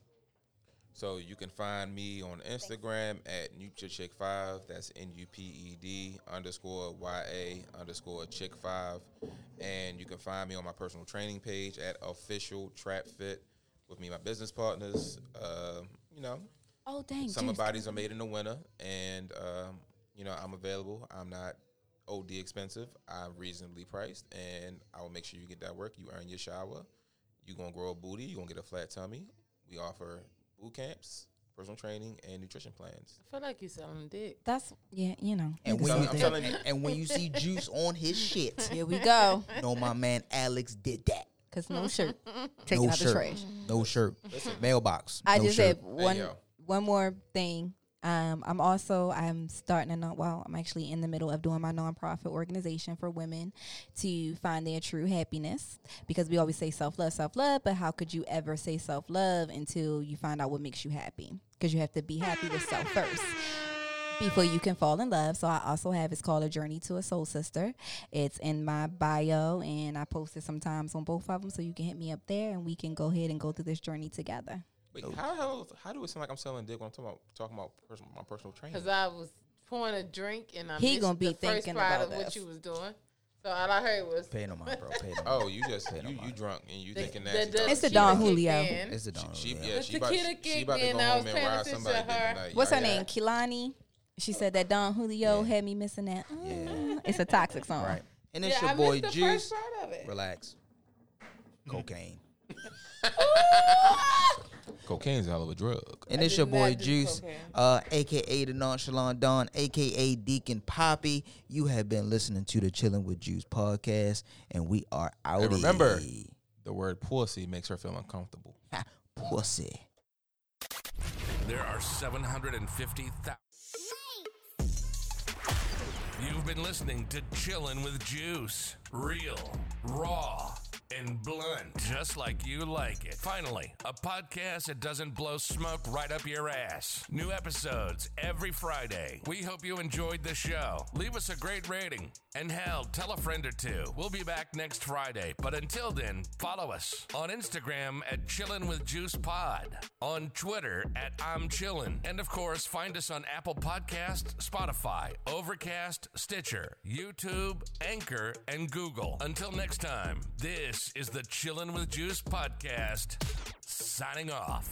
So you can find me on Instagram at Nupe Chick five. That's N U P E D underscore Y A underscore Chick five. And you can find me on my personal training page at Official Trap Fit with me, my business partners. Uh, you know, oh dang, summer bodies are made in the winter, and um, you know, I'm available. I'm not O D expensive. I'm reasonably priced, and I will make sure you get that work. You earn your shower. You're going to grow a booty. You're going to get a flat tummy. We offer boot camps, personal training, and nutrition plans. I feel like you're selling dick. That's, yeah, you know. And, when, you, telling you. and when you see Juice on his shit. Here we go. No, my man Alex did that. Because no shirt. Taking no out shirt. The trash. No shirt. Listen. Mailbox. I no just shirt. Have one, hey, one more thing. Um, I'm also, I'm starting a non, well, I'm actually in the middle of doing my nonprofit organization for women to find their true happiness, because we always say self-love, self-love, but how could you ever say self-love until you find out what makes you happy? Because you have to be happy with self first. Before You Can Fall in Love. So I also have, it's called A Journey to a Soul Sister. It's in my bio, and I post it sometimes on both of them, so you can hit me up there, and we can go ahead and go through this journey together. Wait, how, how how do it seem like I'm selling dick when I'm talking about talking about personal, my personal training? Because I was pouring a drink, and I he missed gonna be the first part of what you was doing. So all I heard was... Pay no mind, bro. Pay no mind. Oh, you just... you, you drunk and you the, thinking that... The, the, it's the Don Julio. It's the Don Julio. Yeah, she about, she about to go home and ride somebody. Her. What's her name? Kehlani? She said that Don Julio yeah. had me missing that. Mm. Yeah. It's a toxic song. Right. And it's yeah, your I boy Juice. Relax. Cocaine. Cocaine's a hell of a drug. And I it's your boy Juice, uh, a k a. the Nonchalant Don, a k a. Deacon Poppy. You have been listening to the Chillin' with Juice podcast, and we are out. And remember, the word pussy makes her feel uncomfortable. Ha, pussy. There are seven hundred fifty thousand. You've been listening to Chillin' with Juice. Real, raw, and blunt, just like you like it. Finally, a podcast that doesn't blow smoke right up your ass. New episodes every Friday. We hope you enjoyed the show. Leave us a great rating. And hell, tell a friend or two. We'll be back next Friday. But until then, follow us on Instagram at Chillin' with Juice Pod. On Twitter at I'm Chillin'. And of course, find us on Apple Podcasts, Spotify, Overcast, Stitcher, YouTube, Anchor, and Google. Until next time, this is the Chillin' with Juice podcast, signing off.